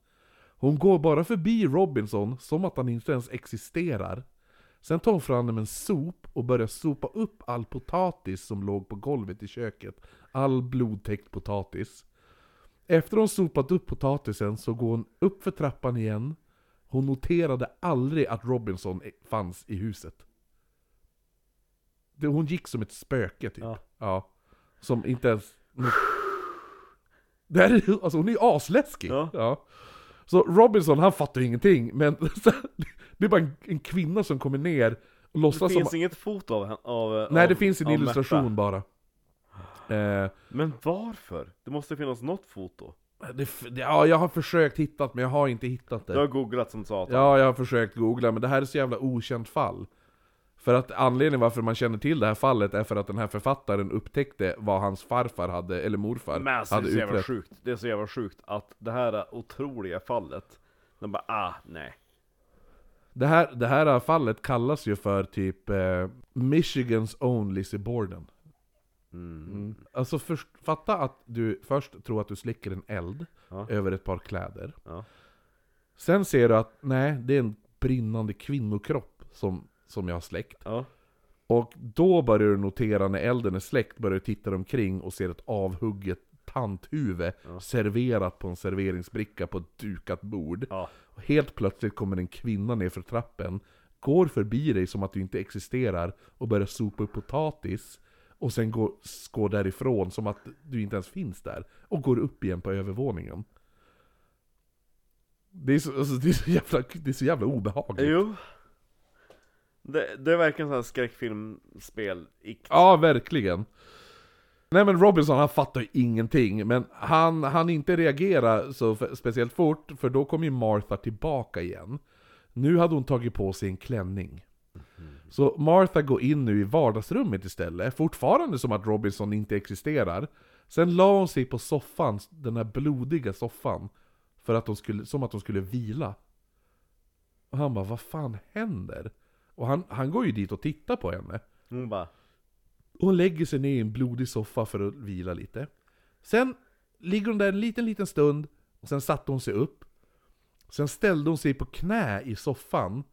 Hon går bara förbi Robinson som att han inte ens existerar. Sen tar hon fram en sop och börjar sopa upp all potatis som låg på golvet i köket. All blodtäckt potatis. Efter hon sopat upp potatisen så går hon upp för trappan igen. Hon noterade aldrig att Robinson fanns i huset. Hon gick som ett spöke typ. Ja. Ja. Som inte ens... Det här är, alltså hon är ju asläskig. Ja. Ja. Så Robinson han fattar ingenting, men det är bara en, en kvinna som kommer ner och låtsas. Det finns som, inget foto av, av nej, av, det finns en illustration Märta. Bara. Eh, men varför? Det måste finnas något foto. Det, det, ja, jag har försökt hitta, men jag har inte hittat det. Jag har googlat som satan. Ja, jag har försökt googla, men det här är så jävla okänt fall. För att anledningen varför man känner till det här fallet är för att den här författaren upptäckte vad hans farfar hade, eller morfar, men alltså, hade det är så sjukt. Det är så jävla sjukt att det här otroliga fallet, de bara, ah, nej. Det här, det här fallet kallas ju för typ eh, Michigans own Lizzie Borden. Mm. Mm. Alltså först, fatta att du först tror att du slicker en eld ja. Över ett par kläder. Ja. Sen ser du att, nej, det är en brinnande kvinnokropp som... som jag har släckt. Ja. Och då börjar du notera när elden är släckt, börjar du titta omkring och ser ett avhugget tanthuvud ja. Serverat på en serveringsbricka på ett dukat bord. Ja. Och helt plötsligt kommer en kvinna ner för trappen, går förbi dig som att du inte existerar och börjar sopa upp potatis och sen går, går därifrån som att du inte ens finns där och går upp igen på övervåningen. Det är så, alltså, det är så, jävla, det är så jävla obehagligt. Jo. Det, det är verkligen så här skräckfilmspel. Ja, verkligen. Nej, men Robinson han fattar ju ingenting. Men han, han inte reagerar så för, speciellt fort. För då kom ju Martha tillbaka igen. Nu hade hon tagit på sig en klänning. Mm. Så Martha går in nu i vardagsrummet istället. Fortfarande som att Robinson inte existerar. Sen la hon sig på soffan. Den här blodiga soffan. För att de skulle, som att de skulle vila. Och han bara, vad fan händer? Och han, han går ju dit och tittar på henne. Hon bara... Hon lägger sig ner i en blodig soffa för att vila lite. Sen ligger hon där en liten, liten stund. Och sen satte hon sig upp. Sen ställde hon sig på knä i soffan.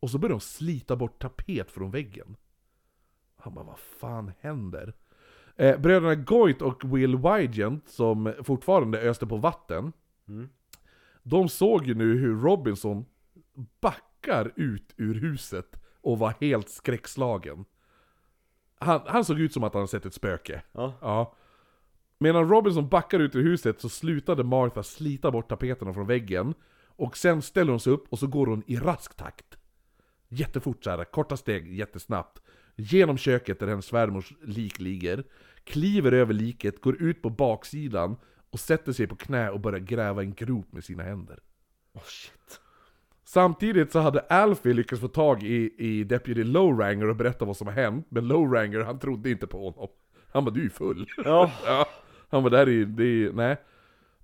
Och så började hon slita bort tapet från väggen. Han bara, vad fan händer? Eh, bröderna Goit och Will Wygant, som fortfarande öste på vatten. Mm. De såg ju nu hur Robinson backar ut ur huset. Och var helt skräckslagen. Han, han såg ut som att han sett ett spöke. Ja. Ja. Medan Robinson backar ut ur huset så slutade Martha slita bort tapeterna från väggen. Och sen ställer hon sig upp och så går hon i rask takt. Jättefort så här, korta steg, jättesnabbt. Genom köket där hennes svärmors lik ligger. Kliver över liket, går ut på baksidan och sätter sig på knä och börjar gräva en grop med sina händer. Oh shit. Samtidigt så hade Alfie lyckats få tag i, i Deputy Lowranger och berätta vad som har hänt. Men Lowranger, han trodde inte på honom. Han var du är full. Ja. Ja. Han var där i, det är, nej.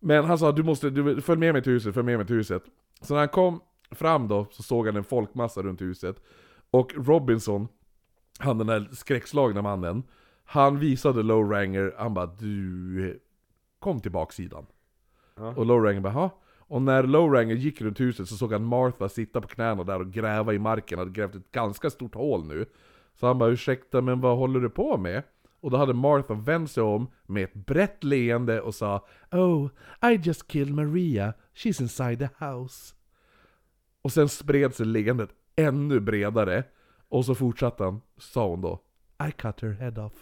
Men han sa, du måste, du, följ med mig till huset, följ med mig till huset. Så när han kom fram då så såg han en folkmassa runt huset. Och Robinson, han den där skräckslagna mannen, han visade Lowranger, han bara, du, kom till baksidan. Ja. Och Lowranger bara, ha? Och när Lowranger gick runt huset så såg han Martha sitta på knäna där och gräva i marken. Han hade grävt ett ganska stort hål nu. Så han bara, ursäkta, men vad håller du på med? Och då hade Martha vänt sig om med ett brett leende och sa, oh, I just killed Maria. She's inside the house. Och sen spred sig leendet ännu bredare. Och så fortsatte han, sa hon då, I cut her head off.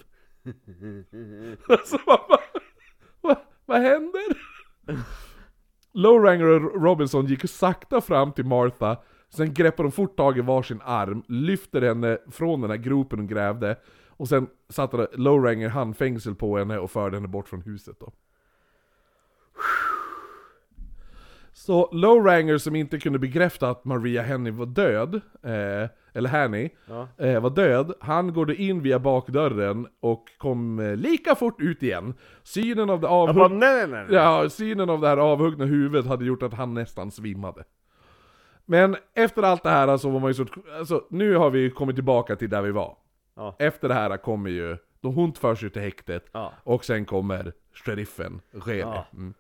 Alltså, vad, vad, vad händer? Lowranger och Robinson gick sakta fram till Martha. Sen greppade de fort tag i varsin arm, lyfter henne från den här gropen och grävde. Och sen satte Lowranger handfängsel på henne och förde henne bort från huset då. Så Lowranger, som inte kunde bekräfta att Maria Haney var död, eh, eller Haney, ja. eh, var död, han går in via bakdörren och kom eh, lika fort ut igen. Synen av det avhuggna, ja, nej, nej, nej. Ja, synen av det här avhuggna huvudet hade gjort att han nästan svimmade. Men efter allt det här, alltså, var man ju så, alltså, nu har vi kommit tillbaka till där vi var. Ja. Efter det här kommer ju, då hon förs ju till häktet, ja. Och sen kommer sheriffen, Rehle. Ja. Mm.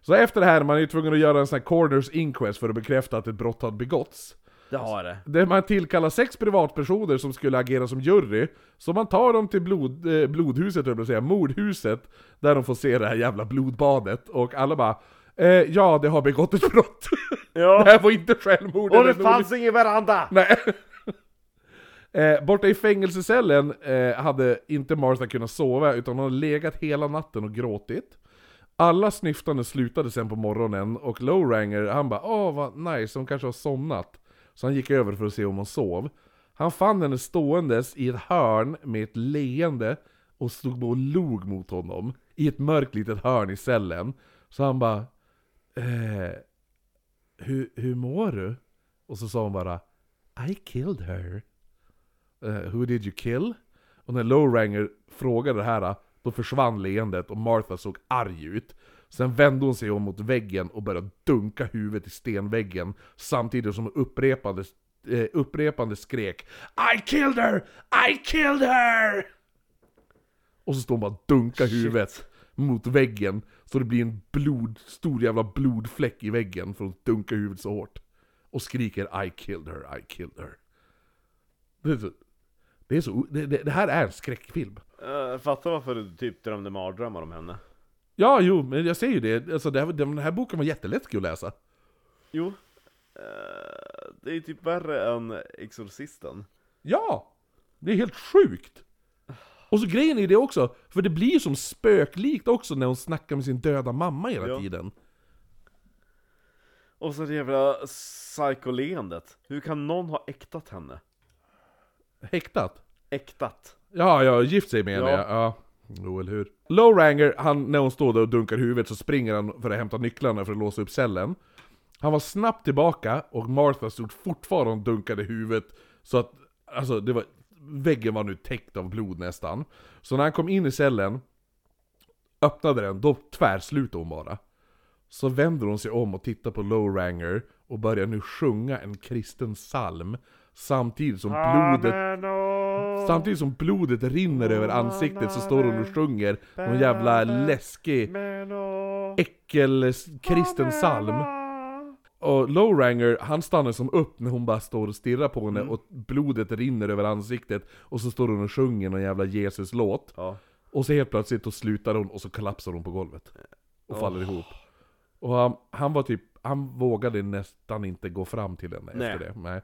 Så efter det här, man är ju tvungen att göra en sån här coroner's inquest för att bekräfta att ett brott har begåtts. Det har det. Där man tillkallar sex privatpersoner som skulle agera som jury. Så man tar dem till blod, eh, blodhuset, eller säga, mordhuset, där de får se det här jävla blodbadet. Och alla bara, eh, ja, det har begått ett brott. Ja. Det här var inte självmord. Och det fanns ingen veranda. Nej. Eh, borta i fängelsecellen eh, hade inte Martha kunnat sova, utan hon hade legat hela natten och gråtit. Alla snyftande slutade sen på morgonen, och Lowranger, han bara, åh vad nice, hon kanske har somnat. Så han gick över för att se om hon sov. Han fann henne ståendes i ett hörn med ett leende och stod och log mot honom i ett mörkt litet hörn i cellen. Så han bara, eh, hur, hur mår du? Och så sa hon bara, I killed her. Uh, who did you kill? Och när Lowranger frågade det här, då försvann leendet och Martha såg arg ut. Sen vände hon sig om mot väggen och började dunka huvudet i stenväggen, samtidigt som upprepande, eh, upprepande skrek, I killed her! I killed her! Och så stod hon bara och dunkade huvudet mot väggen, så det blir en blod, stor jävla blodfläck i väggen för att dunka huvudet så hårt. Och skriker, I killed her! I killed her! Det är så, det, är så, det, det här är en skräckfilm. Jag fattar varför du typ drömde mardrömmar om henne. Ja, jo, men jag ser ju det. Alltså, det här, den här boken var jättelätt att läsa. Jo. Uh, det är ju typ värre än Exorcisten. Ja, det är helt sjukt. Och så grejen är det också, för det blir som spöklikt också när hon snackar med sin döda mamma hela ja. tiden. Och så det jävla psykoleendet. Hur kan någon ha äktat henne? Häktat? Äktat. Ja, ja, gift sig med henne. Ja. Ja. Jo, eller hur? Lowranger, han, när hon står där och dunkar huvudet, så springer han för att hämta nycklarna för att låsa upp cellen. Han var snabbt tillbaka och Martha stod fortfarande och dunkade huvudet, så att, alltså, det var, väggen var nu täckt av blod nästan. Så när han kom in i cellen, öppnade den, då tvärslutade hon bara. Så vänder hon sig om och tittar på Lowranger och börjar nu sjunga en kristen psalm. Samtidigt som blodet Samtidigt som blodet rinner över ansiktet, så står hon och sjunger någon jävla läskig äckel kristen psalm. Och Lowranger, han stannar som upp när hon bara står och stirrar på henne, och blodet rinner över ansiktet, och så står hon och sjunger någon jävla Jesus-låt. Och så helt plötsligt, och slutar hon, och så kollapsar hon på golvet och faller ihop. Och han, han var typ, han vågade nästan inte gå fram till henne efter det. Nej.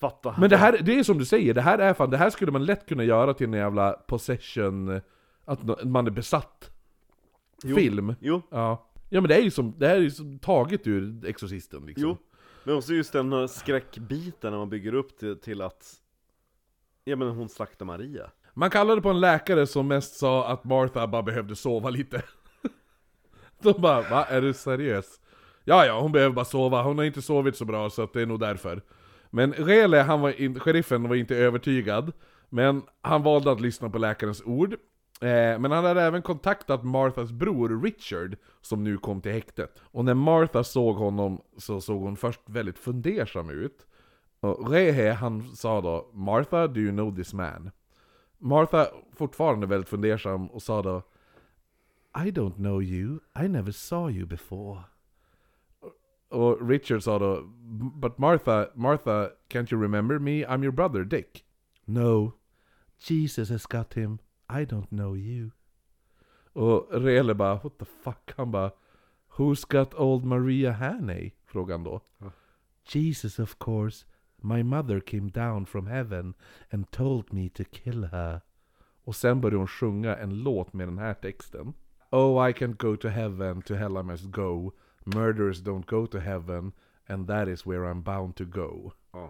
Fatta. Men det här, det är som du säger, det här är fan, det här skulle man lätt kunna göra till en jävla possession, att man är besatt. jo. film. Jo. Ja. Ja, men det är ju som, det här är ju som taget ur Exorcisten liksom. Jo. Men också just den här skräckbiten när man bygger upp till, till att ja, men hon slaktar Maria. Man kallade på en läkare som mest sa att Martha bara behövde sova lite. De bara, va? Är du seriös? Ja, ja, hon behöver bara sova. Hon har inte sovit så bra, så att det är nog därför. Men Rehle, han var in, sheriffen, var inte övertygad. Men han valde att lyssna på läkarens ord. Eh, men han hade även kontaktat Marthas bror Richard, som nu kom till häktet. Och när Martha såg honom så såg hon först väldigt fundersam ut. Och Rehle, han sa då, Martha, do you know this man? Martha, fortfarande väldigt fundersam, och sa då, I don't know you. I never saw you before. Och Richard sa då, but Martha, Martha, can't you remember me? I'm your brother, Dick. No, Jesus has got him. I don't know you. Och Rehle bara, what the fuck? Han bara, who's got old Maria Haney? Frågan då. Mm. Jesus, of course. My mother came down from heaven and told me to kill her. Och sen började hon sjunga en låt med den här texten. Oh, I can't go to heaven, to hell I must go. Murderers don't go to heaven, and that is where I'm bound to go. Oh.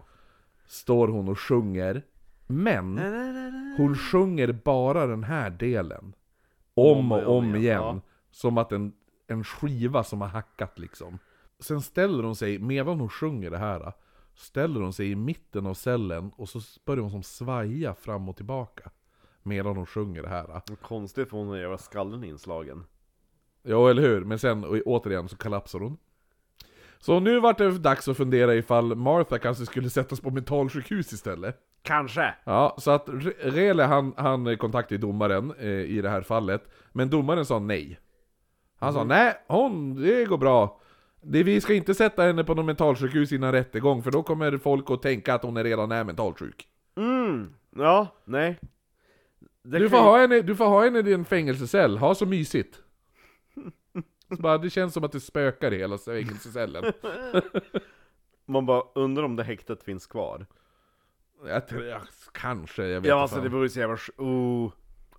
Står hon och sjunger. Men hon sjunger bara den här delen. Om och om igen. Som att en, en skiva som har hackat liksom. Sen ställer hon sig, medan hon sjunger det här, ställer hon sig i mitten av cellen. Och så börjar hon som svaja fram och tillbaka medan hon sjunger det här. Konstigt, för hon har jävla skallen inslagen. Ja, eller hur? Men sen och återigen så kollapsar hon. Så nu var det dags att fundera ifall Martha kanske skulle sättas på mentalsjukhus istället. Kanske. Ja, så att Rehle han, han kontaktade domaren eh, i det här fallet. Men domaren sa nej. Han mm. sa nej, hon, det går bra. Det, vi ska inte sätta henne på någon mentalsjukhus innan rättegång, för då kommer folk att tänka att hon är redan är mentalsjuk. Mm, ja, nej. Det du, får kan... ha henne, du får ha henne i din fängelsecell, ha så mysigt. Så bara, det känns som att det spökar i hela fängelsecellen. Man bara undrar om det häktet finns kvar. Jag tror, jag, kanske, jag vet ja, inte. Ja, alltså fan. Det beror ju så jävla... Oh.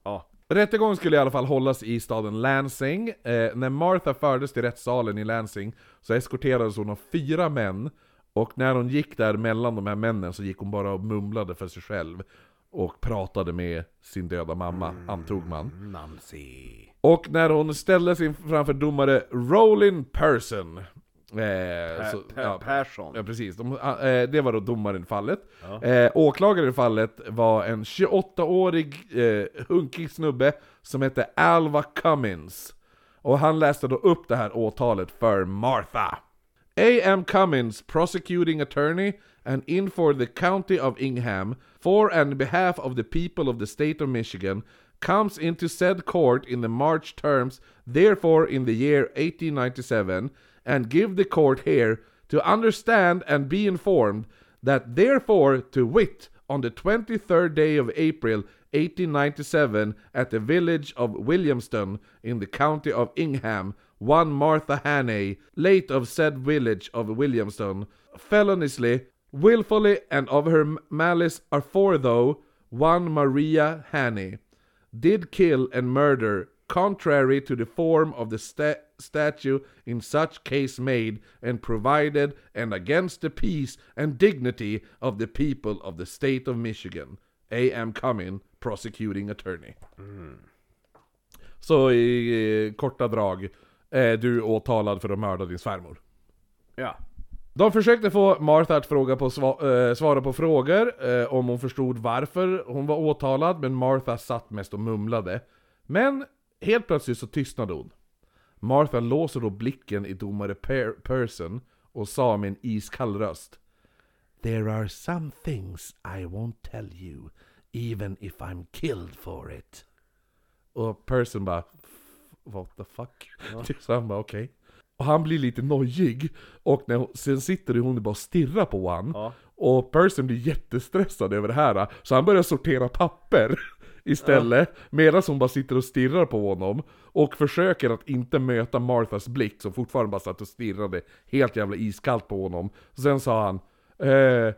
Ja. Rättegången skulle i alla fall hållas i staden Lansing. Eh, när Martha fördes till rättssalen i Lansing så eskorterades hon av fyra män. Och när hon gick där mellan de här männen så gick hon bara och mumlade för sig själv. Och pratade med sin döda mamma, mm, antog man. Nancy. Och när hon ställde sig framför domare Roland Persson. Eh, så, ja, Persson. Ja, precis. De, eh, det var då domaren i fallet. Ja. Eh, åklagaren i fallet var en tjugoåttaårig eh, hunkig snubbe som hette Alva Cummins. Och han läste då upp det här åtalet för Martha. A M Cummins, prosecuting attorney, and in for the county of Ingham, for and behalf of the people of the state of Michigan, comes into said court in the March terms, therefore in the year eighteen ninety-seven, and give the court here to understand and be informed that therefore, to wit, on the twenty-third day of April eighteen ninety-seven, at the village of Williamston in the county of Ingham, one Martha Haney, late of said village of Williamston, feloniously, willfully, and of her malice aforethough, one Maria Haney, did kill and murder, contrary to the form of the sta- statute in such case made, and provided, and against the peace and dignity of the people of the state of Michigan. A M Cummins, prosecuting attorney. Mm. Så i, i korta drag är du åtalad för att mörda din svärmor. Ja. De försökte få Martha att fråga på sva- äh, svara på frågor äh, om hon förstod varför hon var åtalad, men Martha satt mest och mumlade. Men helt plötsligt så tystnade hon. Martha låser då blicken i domare per- Person och sa med en iskall röst, There are some things I won't tell you, even if I'm killed for it. Och Person bara, what the fuck? Ja. Så han bara, okej. Okay. Och han blir lite nojig. Och när hon, sen sitter hon och bara stirrar på han. Ja. Och Person blir jättestressad över det här. Så han börjar sortera papper istället. Ja. Medan hon bara sitter och stirrar på honom. Och försöker att inte möta Marthas blick. Som fortfarande bara satt och stirrade helt jävla iskallt på honom. Och sen sa han, eh,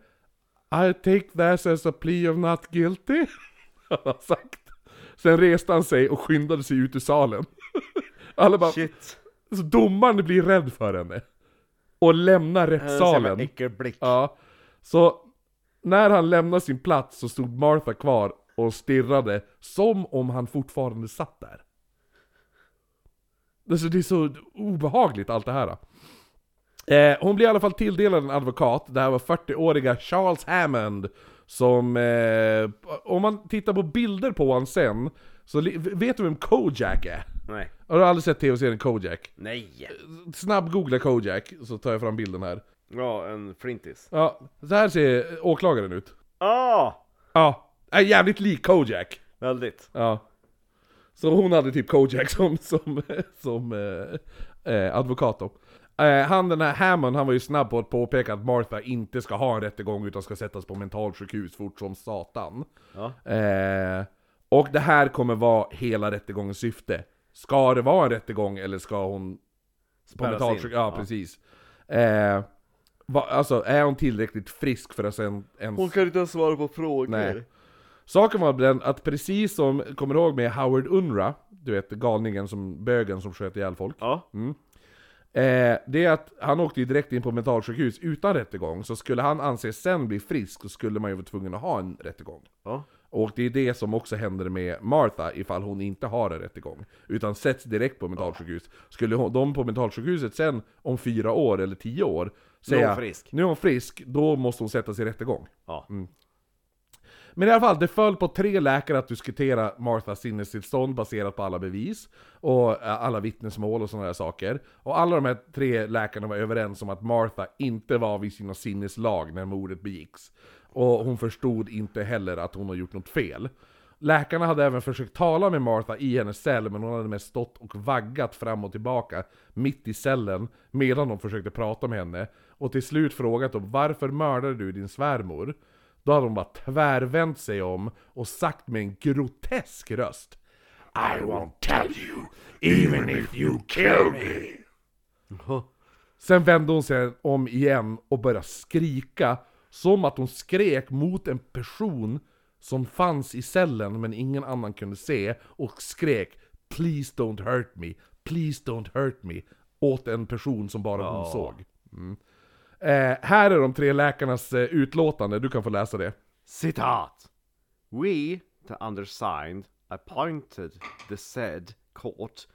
I take that as a plea of not guilty. Han har sagt. Sen reste han sig och skyndade sig ut ur salen. Alla bara, shit. Så domaren blir rädd för henne och lämnar rättssalen. Ja. Så när han lämnade sin plats så stod Martha kvar och stirrade som om han fortfarande satt där. Alltså, det är så obehagligt allt det här. Eh, hon blir i alla fall tilldelad en advokat. Det här var fyrtioåriga Charles Hammond som, eh, om man tittar på bilder på honom sen, så li- vet du vem Kojak är? Nej. Har du aldrig sett tv-serien Kojak? Nej. Snabb googla Kojak så tar jag fram bilden här. Ja, en flintis. Ja, så här ser åklagaren ut. Ah! Ja, är jävligt lik Kojak. Väldigt. Ja. Så hon hade typ Kojak som, som, som eh, eh, advokat då. Eh, han, den här Hammond, han var ju snabb på att påpeka att Martha inte ska ha en rättegång utan ska sättas på mentalsjukhus fort som satan. Ja. Eh, och det här kommer vara hela rättegångens syfte. Ska det vara en rättegång eller ska hon på mentalsjukhus? Ja, ja, precis. Eh, va, alltså, är hon tillräckligt frisk för att en, en... Hon kan inte svara på frågor. Nej. Saken var den att precis som, kommer du ihåg med Howard Unruh, du vet galningen som, bögen som sköt ihjäl folk. Ja. Mm. Eh, det är att han åkte ju direkt in på mentalsjukhus utan rättegång, så skulle han anses sen bli frisk så skulle man ju vara tvungen att ha en rättegång. Ja. Och det är det som också händer med Martha ifall hon inte har en rättegång utan sätts direkt på mentalsjukhus. Ja. Skulle hon, de på mentalsjukhuset sen om fyra år eller tio år säga, nu är hon frisk, nu är hon frisk, då måste hon sättas i rättegång. Ja. Mm. Men i alla fall, det föll på tre läkare att diskutera Marthas sinnestillstånd baserat på alla bevis och alla vittnesmål och sådana här saker. Och alla de här tre läkarna var överens om att Martha inte var vid sina sinneslag när mordet begicks. Och hon förstod inte heller att hon har gjort något fel. Läkarna hade även försökt tala med Martha i hennes cell, men hon hade mest stått och vaggat fram och tillbaka mitt i cellen medan de försökte prata med henne. Och till slut frågat om varför mördade du din svärmor? Då hade hon bara tvärvänt sig om och sagt med en grotesk röst, I won't tell you, even if you kill me. Mm-hmm. Sen vände hon sig om igen och började skrika, som att hon skrek mot en person som fanns i cellen men ingen annan kunde se, och skrek, please don't hurt me, please don't hurt me, åt en person som bara hon oh. såg. Mm. Eh, här är de tre läkarnas eh, utlåtande. Du kan få läsa det. Citat. We, the undersigned, appointed the said court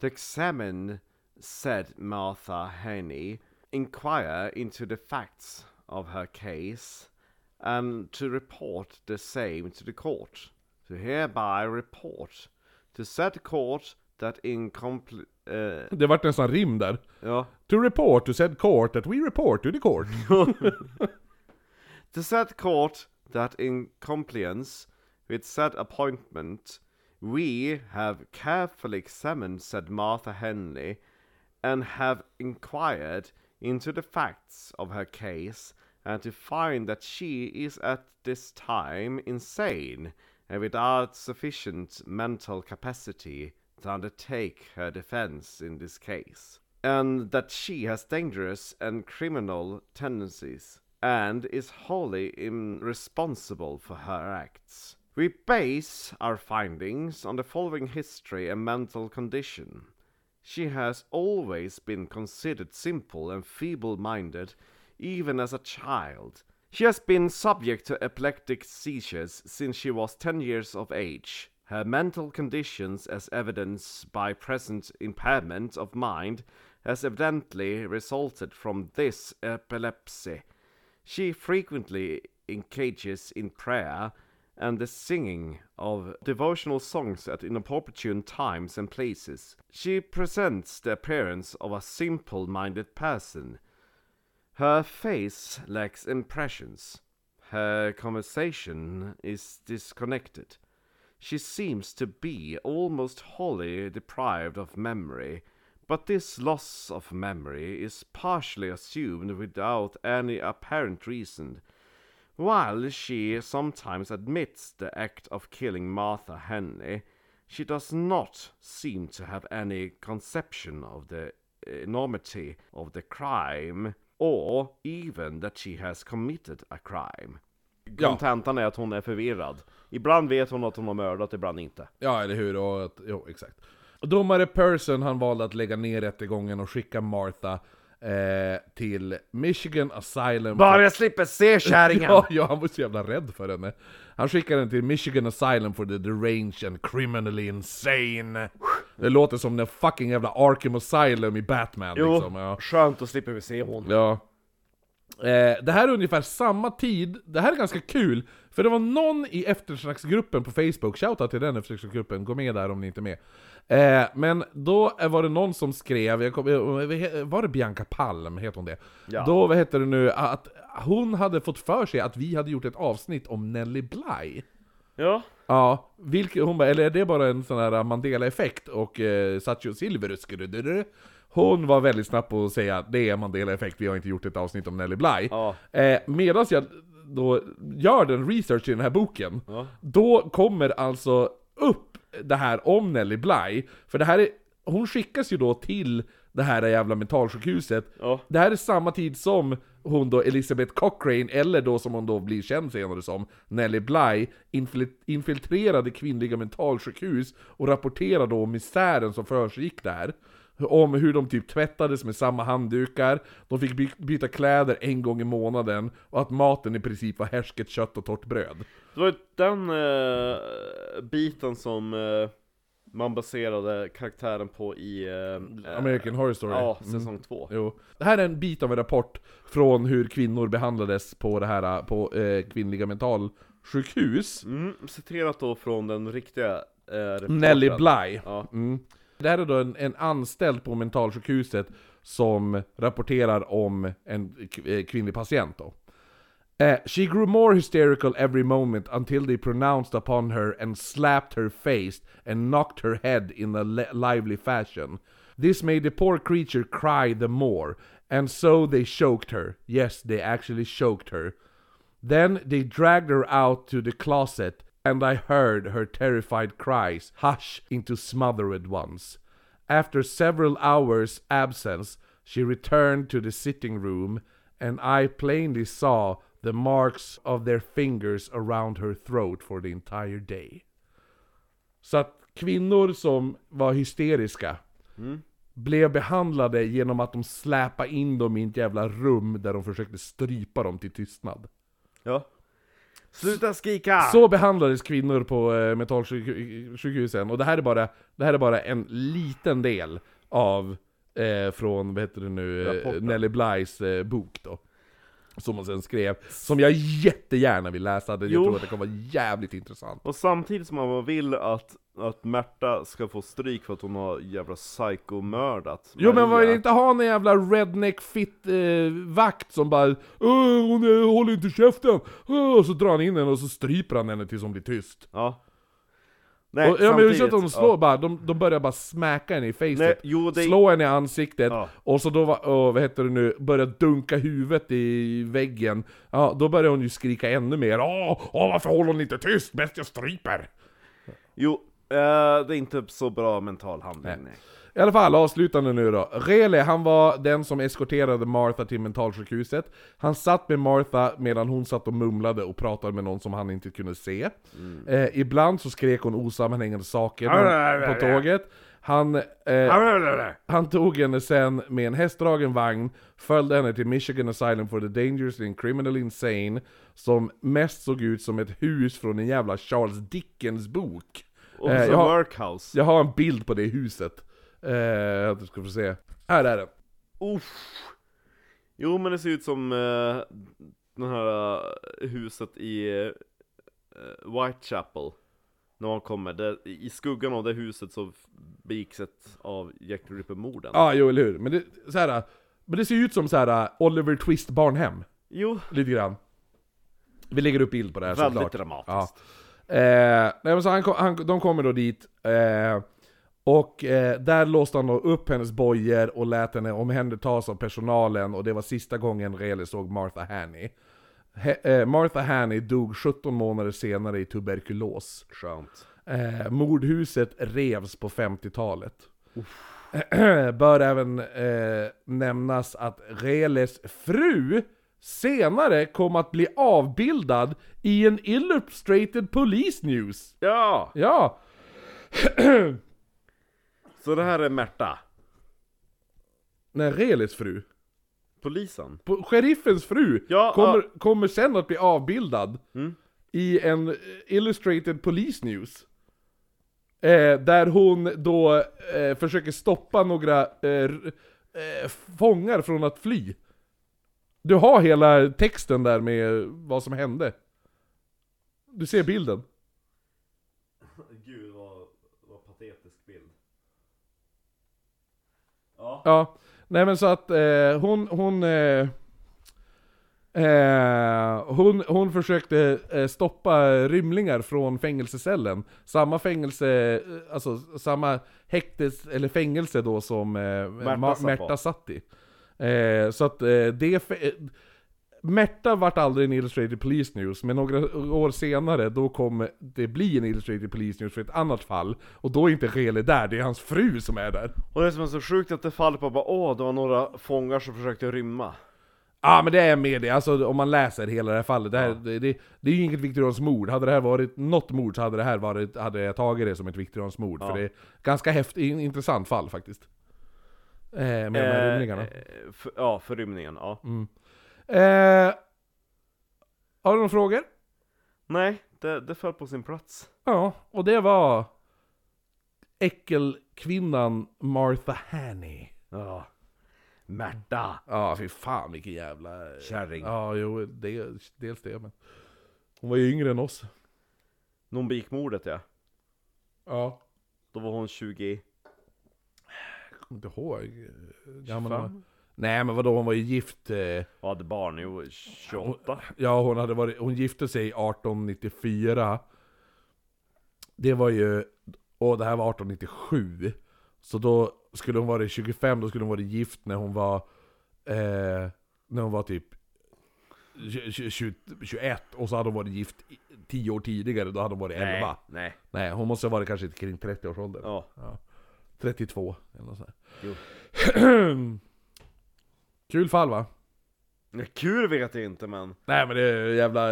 to examine said Martha Haney, inquire into the facts of her case and to report the same to the court. To hereby report to said court that in compl- Uh, det vart en sån rim där. Ja. To report to said court that we report to the court. To said court that in compliance with said appointment we have carefully examined said Martha Haney and have inquired into the facts of her case and to find that she is at this time insane and without sufficient mental capacity to undertake her defense in this case, and that she has dangerous and criminal tendencies, and is wholly irresponsible for her acts. We base our findings on the following history and mental condition. She has always been considered simple and feeble-minded, even as a child. She has been subject to epileptic seizures since she was ten years of age. Her mental conditions, as evidenced by present impairment of mind, has evidently resulted from this epilepsy. She frequently engages in prayer and the singing of devotional songs at inopportune times and places. She presents the appearance of a simple-minded person. Her face lacks impressions. Her conversation is disconnected. She seems to be almost wholly deprived of memory, but this loss of memory is partially assumed without any apparent reason, while she sometimes admits the act of killing Martha Haney. She does not seem to have any conception of the enormity of the crime, or even that she has committed a crime. Kontentan ja. är att hon är förvirrad. Ibland vet hon att hon har mördat, ibland inte. Ja, eller hur? Och att, jo, exakt. Och domare Persson, han valde att lägga ner rättegången och skicka Martha eh, till Michigan Asylum. Bara jag slipper se kärringen! ja, ja, han var så jävla rädd för henne. Han skickade henne till Michigan Asylum for the Deranged and Criminally Insane. Det låter som den fucking jävla Arkham Asylum i Batman. Jo, liksom, ja. Skönt att slipper vi se hon. Ja. Eh, det här är ungefär samma tid. Det här är ganska kul, för det var någon i eftersnacksgruppen på Facebook, shoutout till den eftersnacksgruppen, gå med där om ni inte är med. Eh, men då var det någon som skrev, jag kom, var det Bianca Palm, heter hon det? Ja. Då, vad heter det nu, att hon hade fått för sig att vi hade gjort ett avsnitt om Nellie Bly. Ja. Ja, vilket, hon bara, eller är det bara en sån här Mandela-effekt och eh, Satcho Silverus? Hon var väldigt snabb på att säga att det är Mandela-effekt, vi har inte gjort ett avsnitt om Nellie Bly. Ja. Eh, medan jag då gör den research i den här boken, ja. Då kommer alltså upp det här om Nellie Bly. För det här är, hon skickas ju då till det här jävla mentalsjukhuset. Ja. Det här är samma tid som hon då, Elizabeth Cochrane, eller då som hon då blir känd senare som, Nellie Bly, infiltrerade kvinnliga mentalsjukhus och rapporterade då om misären som försiggick där. Om hur de typ tvättades med samma handdukar, de fick by- byta kläder en gång i månaden, och att maten i princip var härsket kött och torrt bröd. Det var den eh, biten som eh, man baserade karaktären på i eh, American Horror Story. Ja, säsong två. Mm. Jo. Det här är en bit av en rapport från hur kvinnor behandlades på det här på eh, kvinnliga mentalsjukhus. Mm, citerat då från den riktiga eh, Nellie Bly. Ja. Mm. Det här är då en, en anställd på mentalsjukhuset som rapporterar om en kvinnlig patient då. Uh, she grew more hysterical every moment until they pronounced upon her and slapped her face and knocked her head in a le- lively fashion. This made the poor creature cry the more, and so they choked her. Yes, they actually choked her. Then they dragged her out to the closet, and I heard her terrified cries hush into smothered ones. After several hours' absence, she returned to the sitting room, and I plainly saw the marks of their fingers around her throat for the entire day. Så att kvinnor som var hysteriska mm. blev behandlade genom att de släpade in dem i ett jävla rum där de försökte strypa dem till tystnad. Ja. Sluta skrika! Så behandlades kvinnor på eh, mentalsjukhusen. Och det här är bara, det här är bara en liten del av eh, från, vad heter det nu, eh, Nellie Blys eh, bok då. Som hon sen skrev. Som jag jättegärna vill läsa. Jag jo. tror att det kommer vara jävligt intressant. Och samtidigt som man vill att, att Märta ska få stryk för att hon har jävla psykomördat. Jo, men man vill inte ha en jävla redneck-fit-vakt eh, som bara hon är, håller inte käften. Och så drar han in henne och så stryper han henne tills hon blir tyst. Ja. Nej, och, ja, men att de, slår, ja. bara, de, de börjar bara smäcka henne i facet, det... slå henne i ansiktet, ja. Och så då var, oh, vad heter det nu, börjar dunka huvudet i väggen. Ja, då börjar hon ju skrika ännu mer. Åh, åh, varför håller hon inte tyst? Bäst jag stryper. Jo, eh, det är inte så bra mental handling. Nej. I alla fall, avslutande nu då. Rehle, han var den som eskorterade Martha till mentalsjukhuset. Han satt med Martha medan hon satt och mumlade och pratade med någon som han inte kunde se. Mm. Eh, ibland så skrek hon osammanhängande saker mm. på tåget. Han, eh, mm. han tog henne sen med en hästdragen vagn, följde henne till Michigan Asylum for the Dangerous and Criminal Insane, som mest såg ut som ett hus från en jävla Charles Dickens bok. Eh, jag, har, jag har en bild på det huset. Eh, du ska få se. Här är den. Uff. Jo, men det ser ut som eh, det här uh, huset i uh, Whitechapel. När man kommer där, i skuggan av det huset så begicks ett av Jack the Ripper-morden. Ja, ah, jo, eller hur. Men det, så här, men det ser ut som så här Oliver Twist barnhem. Jo. Lite grann. Vi lägger upp bild på det här. Väldigt såklart. Dramatiskt. Ja. Eh, nej, men så han, han, de kommer då dit. Eh, Och eh, där låste han då upp hennes bojor och lät henne omhändertas av personalen, och det var sista gången Rehle såg Martha Haney. He- eh, Martha Haney dog sjutton månader senare i tuberkulos. Skönt. Eh, mordhuset revs på femtiotalet. Bör även eh, nämnas att Rehles fru senare kom att bli avbildad i en Illustrated Police News. Ja! Ja! Så det här är Märta. Nej, Rehles fru. Polisen. På, sheriffens fru ja, kommer, ja. kommer sen att bli avbildad mm. i en Illustrated Police News. Eh, där hon då eh, försöker stoppa några eh, eh, fångar från att fly. Du har hela texten där med vad som hände. Du ser bilden. Gud, vad, vad patetisk bild. Ja. Ja. Nej, men så att eh, hon hon eh, eh, hon hon försökte eh, stoppa rymlingar från fängelsecellen, samma fängelse, alltså samma häktes eller fängelse då som eh, Märta, Märta satt i. Eh, så att eh, det fe- Märta vart aldrig en Illustrated Police News, men några år senare då kommer det bli en Illustrated Police News för ett annat fall, och då är inte Rehle där, det är hans fru som är där. Och det som är så sjukt att det faller på bara, åh, det var några fångar som försökte rymma. Ja, ah, men det är med det, alltså om man läser hela det här fallet, det, här, ja. det, det, det är ju inget Viktorians mord. Hade det här varit något mord så hade det här varit, hade jag tagit det som ett Viktorians mord, ja. För det är ganska häftigt, intressant fall faktiskt. Eh, med eh, de här rymningarna. För, ja, för rymningen, ja. Mm. Eh, har du några frågor? Nej, det, det föll på sin plats. Ja, och det var äckelkvinnan Martha Haney. Ja. Märta. Ja, fy fan vilken jävla kärring. Ja, jo, det, dels det, men hon var ju yngre än oss. Någon begick mordet, ja. Ja. Då var hon tjugo. Jag kommer inte ihåg. tjugofem. Nej, men vadå, hon var ju gift. Eh... Ja, det barn ju tjugoåtta. Ja, hon hade varit, hon gifte sig arton nittiofyra. Det var ju, och det här var arton nittiosju. Så då skulle hon vara tjugofem, då skulle hon vara gift när hon var eh, när hon var typ tjugo, tjugo, tjugoett, och så hade hon varit gift tio år tidigare, då hade hon varit elva. Nej, nej. nej hon måste ha varit kanske kring trettio-årsåldern. Ja. Ja. trettiotvå eller något sånt. Jo. Kul fall, va? Ja, kul vet jag inte, men... Nej, men det är jävla...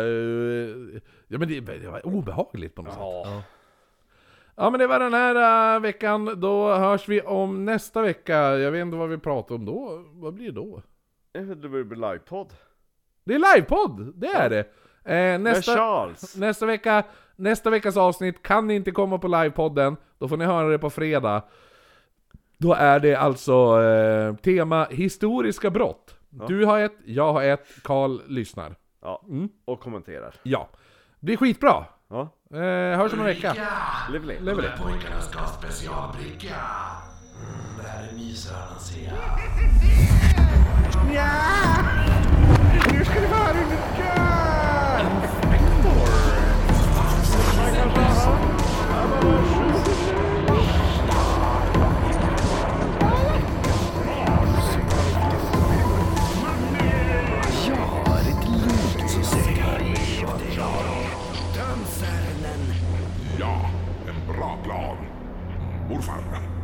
Ja, men det, det var obehagligt på något ja. sätt. Ja. Ja, men det var den här uh, veckan. Då hörs vi om nästa vecka. Jag vet inte vad vi pratar om då. Vad blir det då? Det blir livepodd. Det är livepodd, det är det. Eh, nästa, nästa, vecka, nästa veckas avsnitt kan ni inte komma på livepodden. Då får ni höra det på fredag. Då är det alltså eh, tema historiska brott. Ja. Du har ett, jag har ett, Karl lyssnar. Ja, mm. och kommenterar. Ja, det blir skitbra. Ja. Eh, hörs om en vecka. Livlig. De där pojkarna ska ha specialbricka. Mm, det här är mysrörande ser jag. Ja! Nu ska det vara i mitt kör! Inspektor! Ja, en bra plan. Morfar.